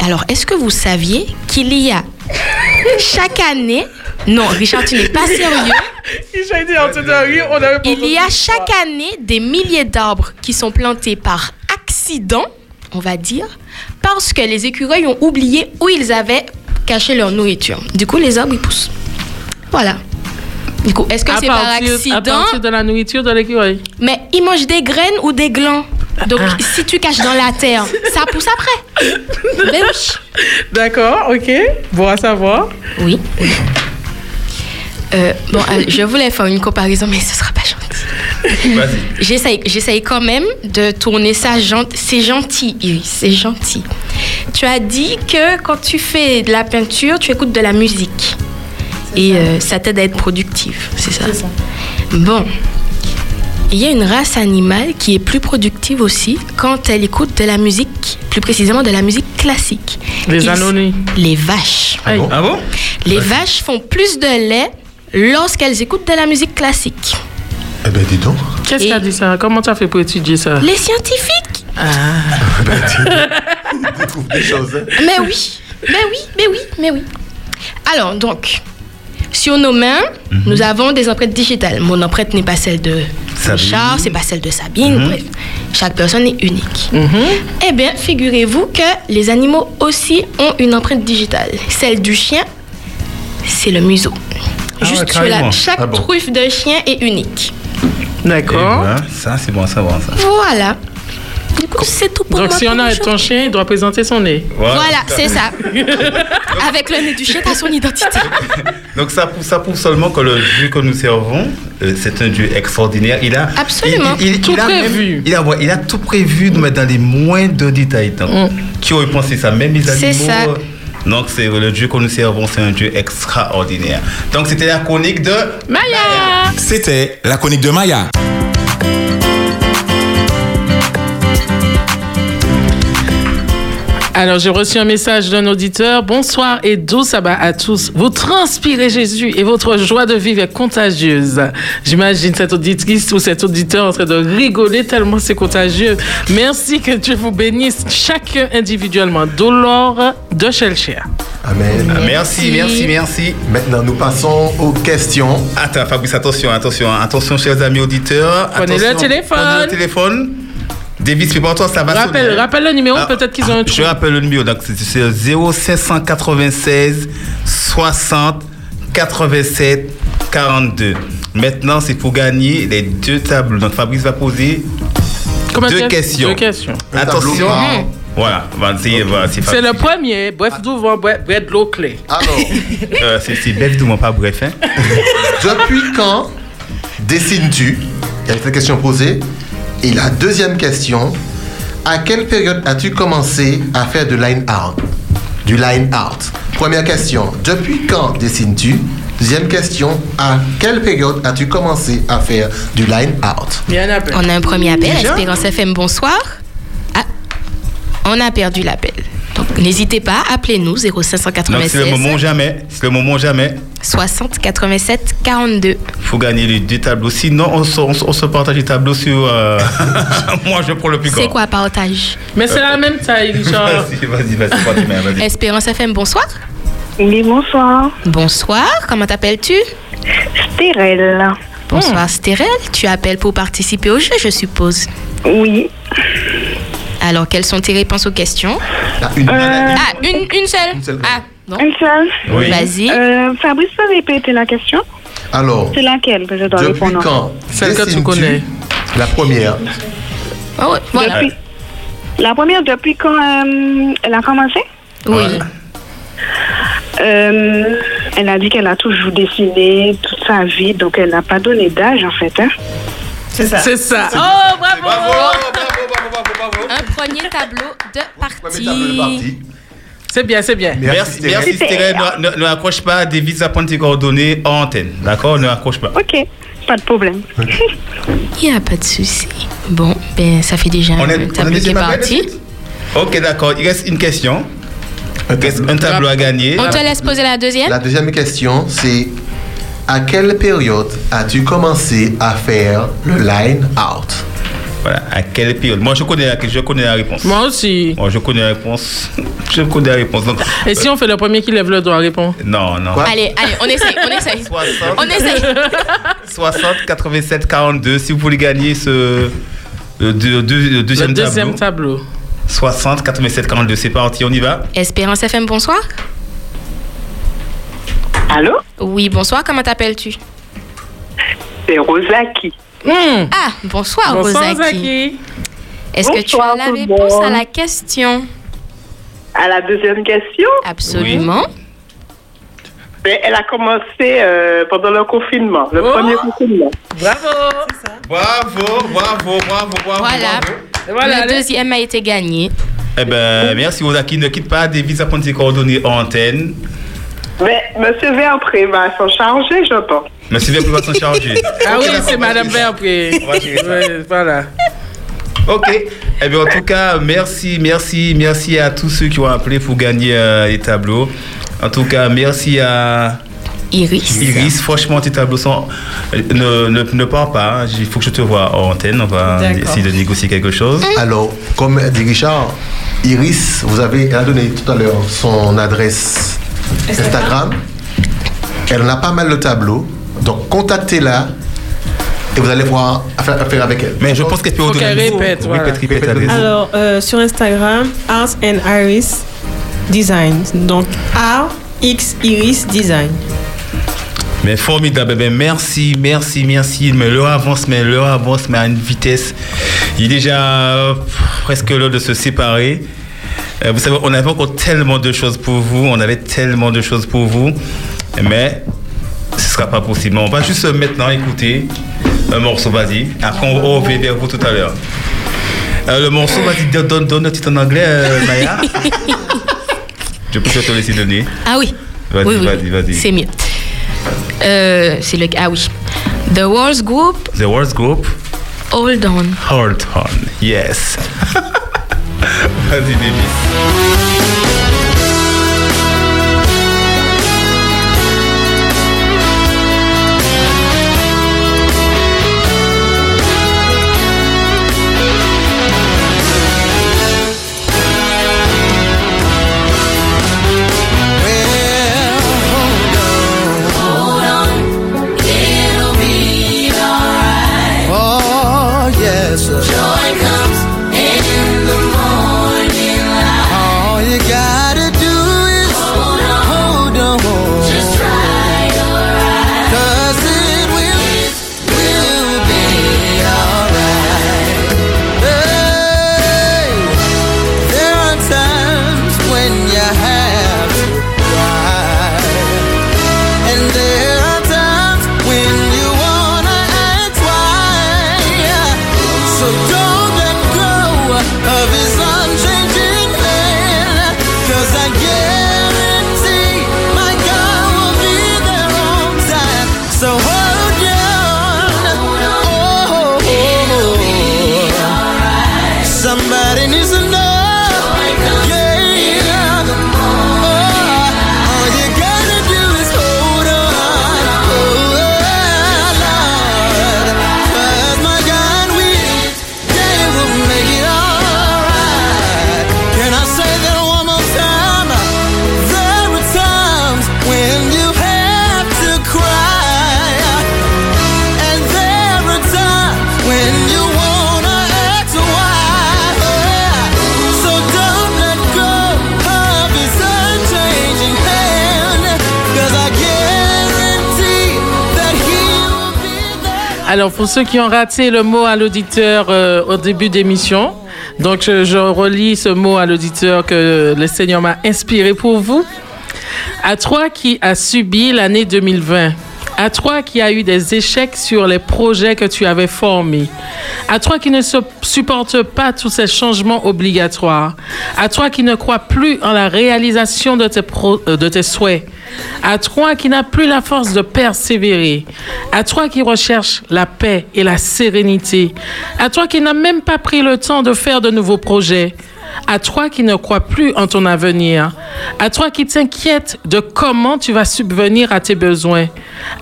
Alors, est-ce que vous saviez qu'il y a chaque année... Non, Richard, tu n'es pas sérieux. Il y a chaque année des milliers d'arbres qui sont plantés par accident, on va dire, parce que les écureuils ont oublié où ils avaient caché leur nourriture. Du coup, les arbres, ils poussent. Voilà. Du coup, est-ce que c'est par accident? À partir de la nourriture de l'écureuil. Mais ils mangent des graines ou des glands. Donc, si tu caches dans la terre, ça pousse après. Ben oui. D'accord, ok. Bon à savoir. Oui. Bon, je voulais faire une comparaison, mais ce sera pas gentil. Vas-y. J'essaye quand même de tourner ça gentil. C'est gentil, Iris, c'est gentil. Tu as dit que quand tu fais de la peinture, tu écoutes de la musique. Ça t'aide à être productive, c'est ça. Bon, il y a une race animale qui est plus productive aussi quand elle écoute de la musique, plus précisément de la musique classique. Les anonis. Les vaches. Ah bon? Les vaches font plus de lait lorsqu'elles écoutent de la musique classique. Eh ben, dis donc. Qu'est-ce que t'as dit ça ? Comment t'as fait pour étudier ça ? Les scientifiques. Tu découvres des choses. Hein. Mais oui. Alors, donc, sur nos mains, nous avons des empreintes digitales. Mon empreinte n'est pas celle de Richard, c'est pas celle de Sabine, bref. Chaque personne est unique. Eh bien, figurez-vous que les animaux aussi ont une empreinte digitale. Celle du chien, c'est le museau. Chaque truffe de chien est unique. D'accord. Ben, ça, c'est bon à savoir, ça. Voilà. Du coup, c'est tout pour moi. Donc, si on a ton chien, il doit présenter son nez. Voilà, c'est ça. Avec le nez du chien, t'as son identité. Donc, ça prouve seulement que le jeu que nous servons, c'est un jeu extraordinaire. Il a absolument tout prévu. Il a tout prévu, mais dans les moindres détails. Qui aurait pensé ça? Même les animaux. C'est ça. Donc, c'est le jeu que nous servons, c'est un jeu extraordinaire. Donc, c'était la chronique de Maya. C'était la chronique de Maya. Alors, j'ai reçu un message d'un auditeur. Bonsoir et doux sabbat à tous. Vous transpirez Jésus et votre joie de vivre est contagieuse. J'imagine cette auditrice ou cet auditeur en train de rigoler tellement c'est contagieux. Merci, que Dieu vous bénisse chacun individuellement. Dolore de Chelchia. Amen. Merci. Maintenant, nous passons aux questions. Attends, Fabrice, attention, chers amis auditeurs. Prenez le téléphone. David, prépare-toi, ça va sonner. Rappelle le numéro, peut-être qu'ils ont un truc. Je rappelle le numéro, donc c'est 0596 60 87 42. Maintenant, c'est pour gagner les deux tableaux. Donc Fabrice va poser deux questions. Attention. Voilà, c'est le premier, bref d'ouvre, bref de l'eau clé. Alors, c'est bref d'ouvre, pas bref. Hein? Depuis quand dessines-tu? Il y a cette question posée. Et la deuxième question, à quelle période as-tu commencé à faire du line art? Première question, depuis quand dessines-tu? Deuxième question, à quelle période as-tu commencé à faire du line art? On a un premier appel, Espérance FM, bonsoir. Ah, on a perdu l'appel. Donc, n'hésitez pas, appelez-nous 0596. C'est le moment jamais. 60 87 42. Faut gagner les deux tableaux. Sinon, on se partage les tableaux sur. Moi, je prends le plus grand. C'est quoi partage? Mais c'est la même taille, Richard. Vas-y. Espérance FM, bonsoir. Oui, bonsoir. Bonsoir. Comment t'appelles-tu? Stérelle. Bonsoir, Stérelle. Tu appelles pour participer au jeu, je suppose. Oui. Alors, quelles sont tes réponses aux questions? Une seule. Ah, non. Une seule. Oui. Vas-y. Fabrice peut répéter la question? Alors. C'est laquelle que je dois répondre? Quand? Celle que tu connais. La première. Oh, ouais, voilà. La première, depuis quand elle a commencé? Oui. Ouais. Elle a dit qu'elle a toujours dessiné toute sa vie, donc elle n'a pas donné d'âge, en fait. Hein? C'est ça. Oh, bravo. Un premier tableau de partie. C'est bien. Merci Stérelle. Ne accroche pas, David va prendre tes coordonnées en antenne. D'accord? Ne accroche pas. OK. Pas de problème. Il n'y a pas de souci. Bon, ben ça fait déjà un tableau qui est parti. OK, d'accord. Il reste une question. Un tableau à gagner. On te laisse poser la deuxième. La deuxième question, c'est... À quelle période as-tu commencé à faire le line out? Voilà, à quelle période? Moi, je connais la réponse. Moi aussi. Moi, je connais la réponse. Donc, et si on fait le premier qui lève le doigt, répond? Non. Quoi? Allez, on essaye. 60, 87, 42. Si vous voulez gagner le deuxième tableau. 60, 87, 42. C'est parti, on y va. Espérance FM, bonsoir. Allô? Oui, bonsoir, comment t'appelles-tu? C'est Rosaki. Ah, bonsoir Rosaki. Est-ce que tu as la réponse à la question? À la deuxième question? Absolument. Oui. Mais elle a commencé pendant le confinement, premier confinement. Bravo. Voilà. Le deuxième a été gagné. Eh bien, merci Rosaki. Ne quitte pas, David, à prendre ses coordonnées en antenne. Mais M. Verpré va s'en charger, je pense. M. Verpré va s'en charger. Ah oui, c'est Mme Verpré. Voilà. OK. Eh bien, en tout cas, merci à tous ceux qui ont appelé pour gagner les tableaux. En tout cas, merci à... Iris, franchement, tes tableaux sont... Ne pars pas. Il faut que je te voie en antenne. On va essayer de négocier quelque chose. Alors, comme dit Richard, Iris, elle a donné tout à l'heure son adresse Instagram. Elle en a pas mal le tableau. Donc, contactez-la et vous allez voir faire avec elle. Mais je pense qu'elle peut vous donner répète. Alors, sur Instagram, Arts and Iris Design. Donc, Arts Iris Design. Mais formidable, ben merci. Mais l'heure avance, mais à une vitesse. Il est déjà presque l'heure de se séparer. Vous savez, on avait encore tellement de choses pour vous. Mais ce ne sera pas possible. On va juste maintenant écouter un morceau, vas-y. Après, on revient vers vous tout à l'heure. Le morceau, vas-y, donne le titre en anglais, Maya. Je peux te laisser donner. Ah oui. Vas-y. C'est mieux. The Walls Group. Hold on. Yes. Vas-y, Davis. Alors, pour ceux qui ont raté le mot à l'auditeur au début d'émission, donc je relis ce mot à l'auditeur que le Seigneur m'a inspiré pour vous. À toi qui as subi l'année 2020, à toi qui as eu des échecs sur les projets que tu avais formés, à toi qui ne supporte pas tous ces changements obligatoires, à toi qui ne crois plus en la réalisation de tes souhaits, à toi qui n'as plus la force de persévérer, à toi qui recherches la paix et la sérénité, à toi qui n'as même pas pris le temps de faire de nouveaux projets, à toi qui ne crois plus en ton avenir, à toi qui t'inquiète de comment tu vas subvenir à tes besoins,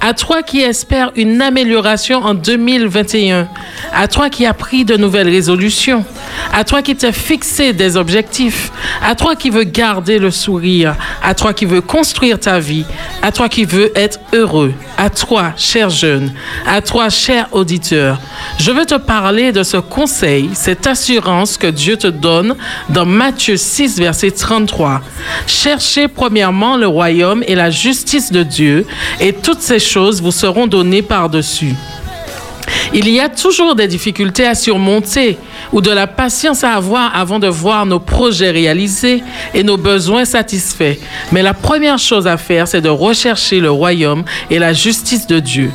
à toi qui espère une amélioration en 2021, à toi qui as pris de nouvelles résolutions, à toi qui t'es fixé des objectifs, à toi qui veux garder le sourire, à toi qui veux construire ta vie, à toi qui veux être heureux, à toi, cher jeune, à toi, cher auditeur, je veux te parler de ce conseil, cette assurance que Dieu te donne dans Matthieu 6, verset 33. Cherchez premièrement le royaume et la justice de Dieu, et toutes ces choses vous seront données par-dessus. Il y a toujours des difficultés à surmonter ou de la patience à avoir avant de voir nos projets réalisés et nos besoins satisfaits. Mais la première chose à faire, c'est de rechercher le royaume et la justice de Dieu.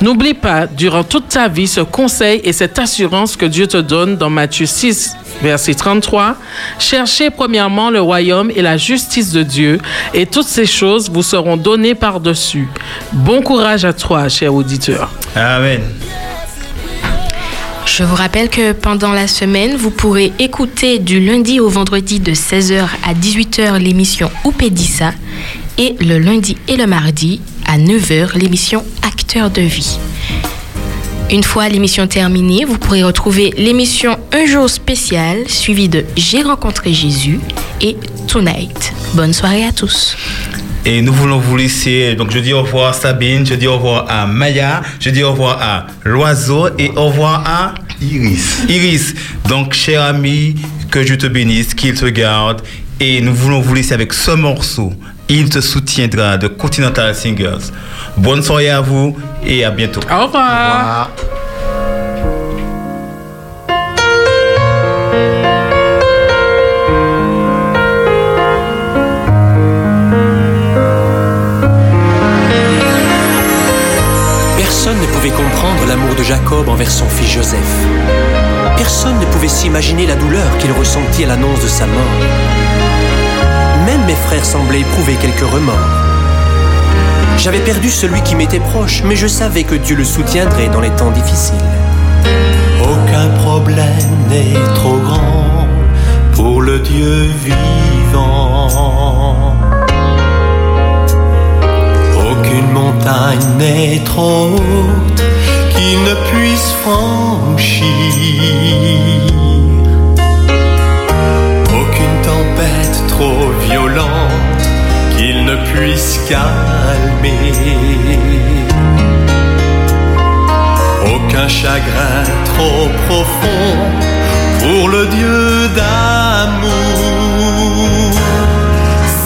N'oublie pas, durant toute ta vie, ce conseil et cette assurance que Dieu te donne dans Matthieu 6, verset 33. Cherchez premièrement le royaume et la justice de Dieu, et toutes ces choses vous seront données par-dessus. Bon courage à toi, cher auditeur. Amen. Je vous rappelle que pendant la semaine, vous pourrez écouter du lundi au vendredi de 16h à 18h l'émission Oupédissa et le lundi et le mardi à 9h l'émission Acteurs de vie. Une fois l'émission terminée, vous pourrez retrouver l'émission Un jour spécial suivie de J'ai rencontré Jésus et Tonight. Bonne soirée à tous. Et nous voulons vous laisser. Donc je dis au revoir à Sabine, je dis au revoir à Maya, je dis au revoir à l'oiseau et au revoir à Iris. Donc cher ami, que Dieu te bénisse, qu'il te garde. Et nous voulons vous laisser avec ce morceau, Il te soutiendra, de Continental Singers. Bonne soirée à vous et à bientôt. Au revoir. Au revoir. Jacob envers son fils Joseph. Personne ne pouvait s'imaginer la douleur qu'il ressentit à l'annonce de sa mort. Même mes frères semblaient éprouver quelques remords. J'avais perdu celui qui m'était proche, mais je savais que Dieu le soutiendrait dans les temps difficiles. Aucun problème n'est trop grand pour le Dieu vivant. Aucune montagne n'est trop haute qu'il ne puisse franchir, aucune tempête trop violente qu'il ne puisse calmer, aucun chagrin trop profond pour le Dieu d'amour.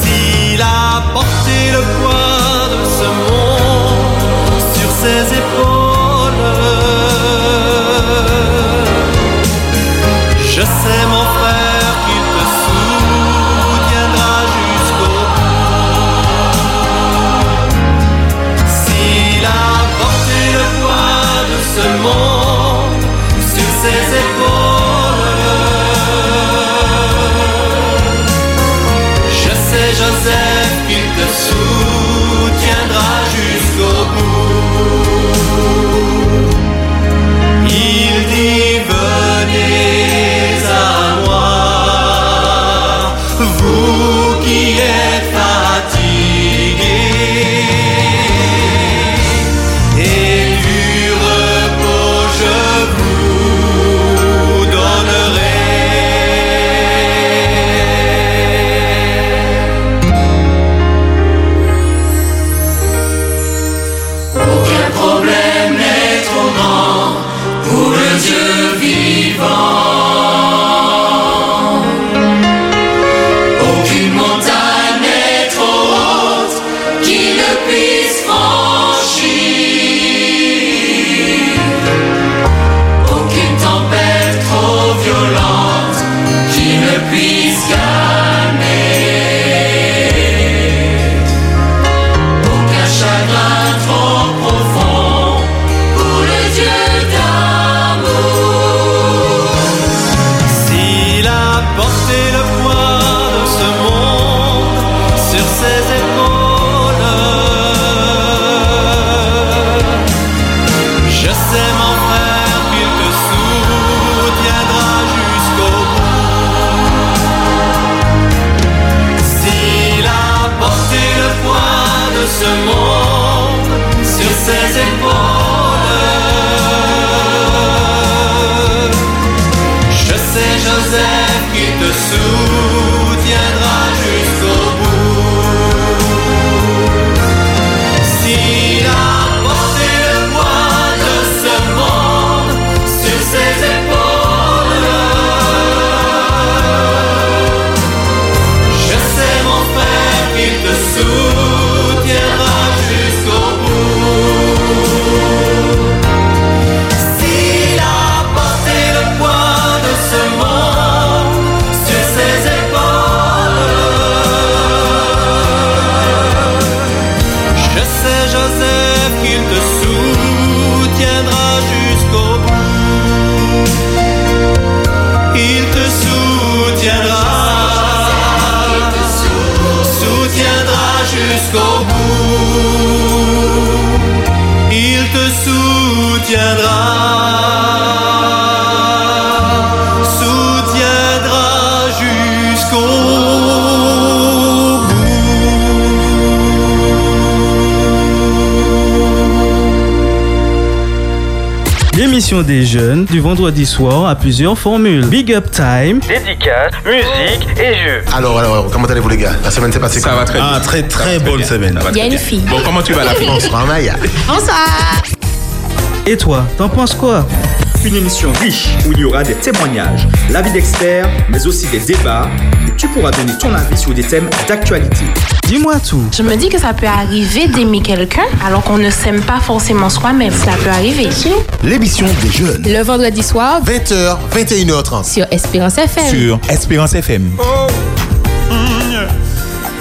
S'il a porté le poids de ce monde sur ses épaules, je sais, mon frère, qu'il te soutiendra jusqu'au bout. S'il a porté le poids de ce monde sur ses épaules, je sais qu'il te soutiendra jusqu'au bout. Il dit, venez vous qui êtes fatigués et du repos je vous donnerai. Aucun problème n'est trop grand pour le Dieu vivant. l'émission des jeunes du vendredi soir à plusieurs formules. Big Up Time, dédicaces, musique et jeux. Alors, comment allez-vous les gars? La semaine s'est passée comment? Ça va très bien. Ah, très bonne bien. Semaine. Il y a une fille. Bon, comment tu vas la fille? Bonsoir Maya. Bonsoir. Et toi, t'en penses quoi? Une émission riche où il y aura des témoignages, l'avis d'experts, mais aussi des débats. Tu pourras donner ton avis sur des thèmes d'actualité. Dis-moi tout. Je me dis que ça peut arriver d'aimer quelqu'un alors qu'on ne s'aime pas forcément soi-même. Ça peut arriver. L'émission des jeunes. Le vendredi soir, 20h, 21h30. Sur Espérance FM.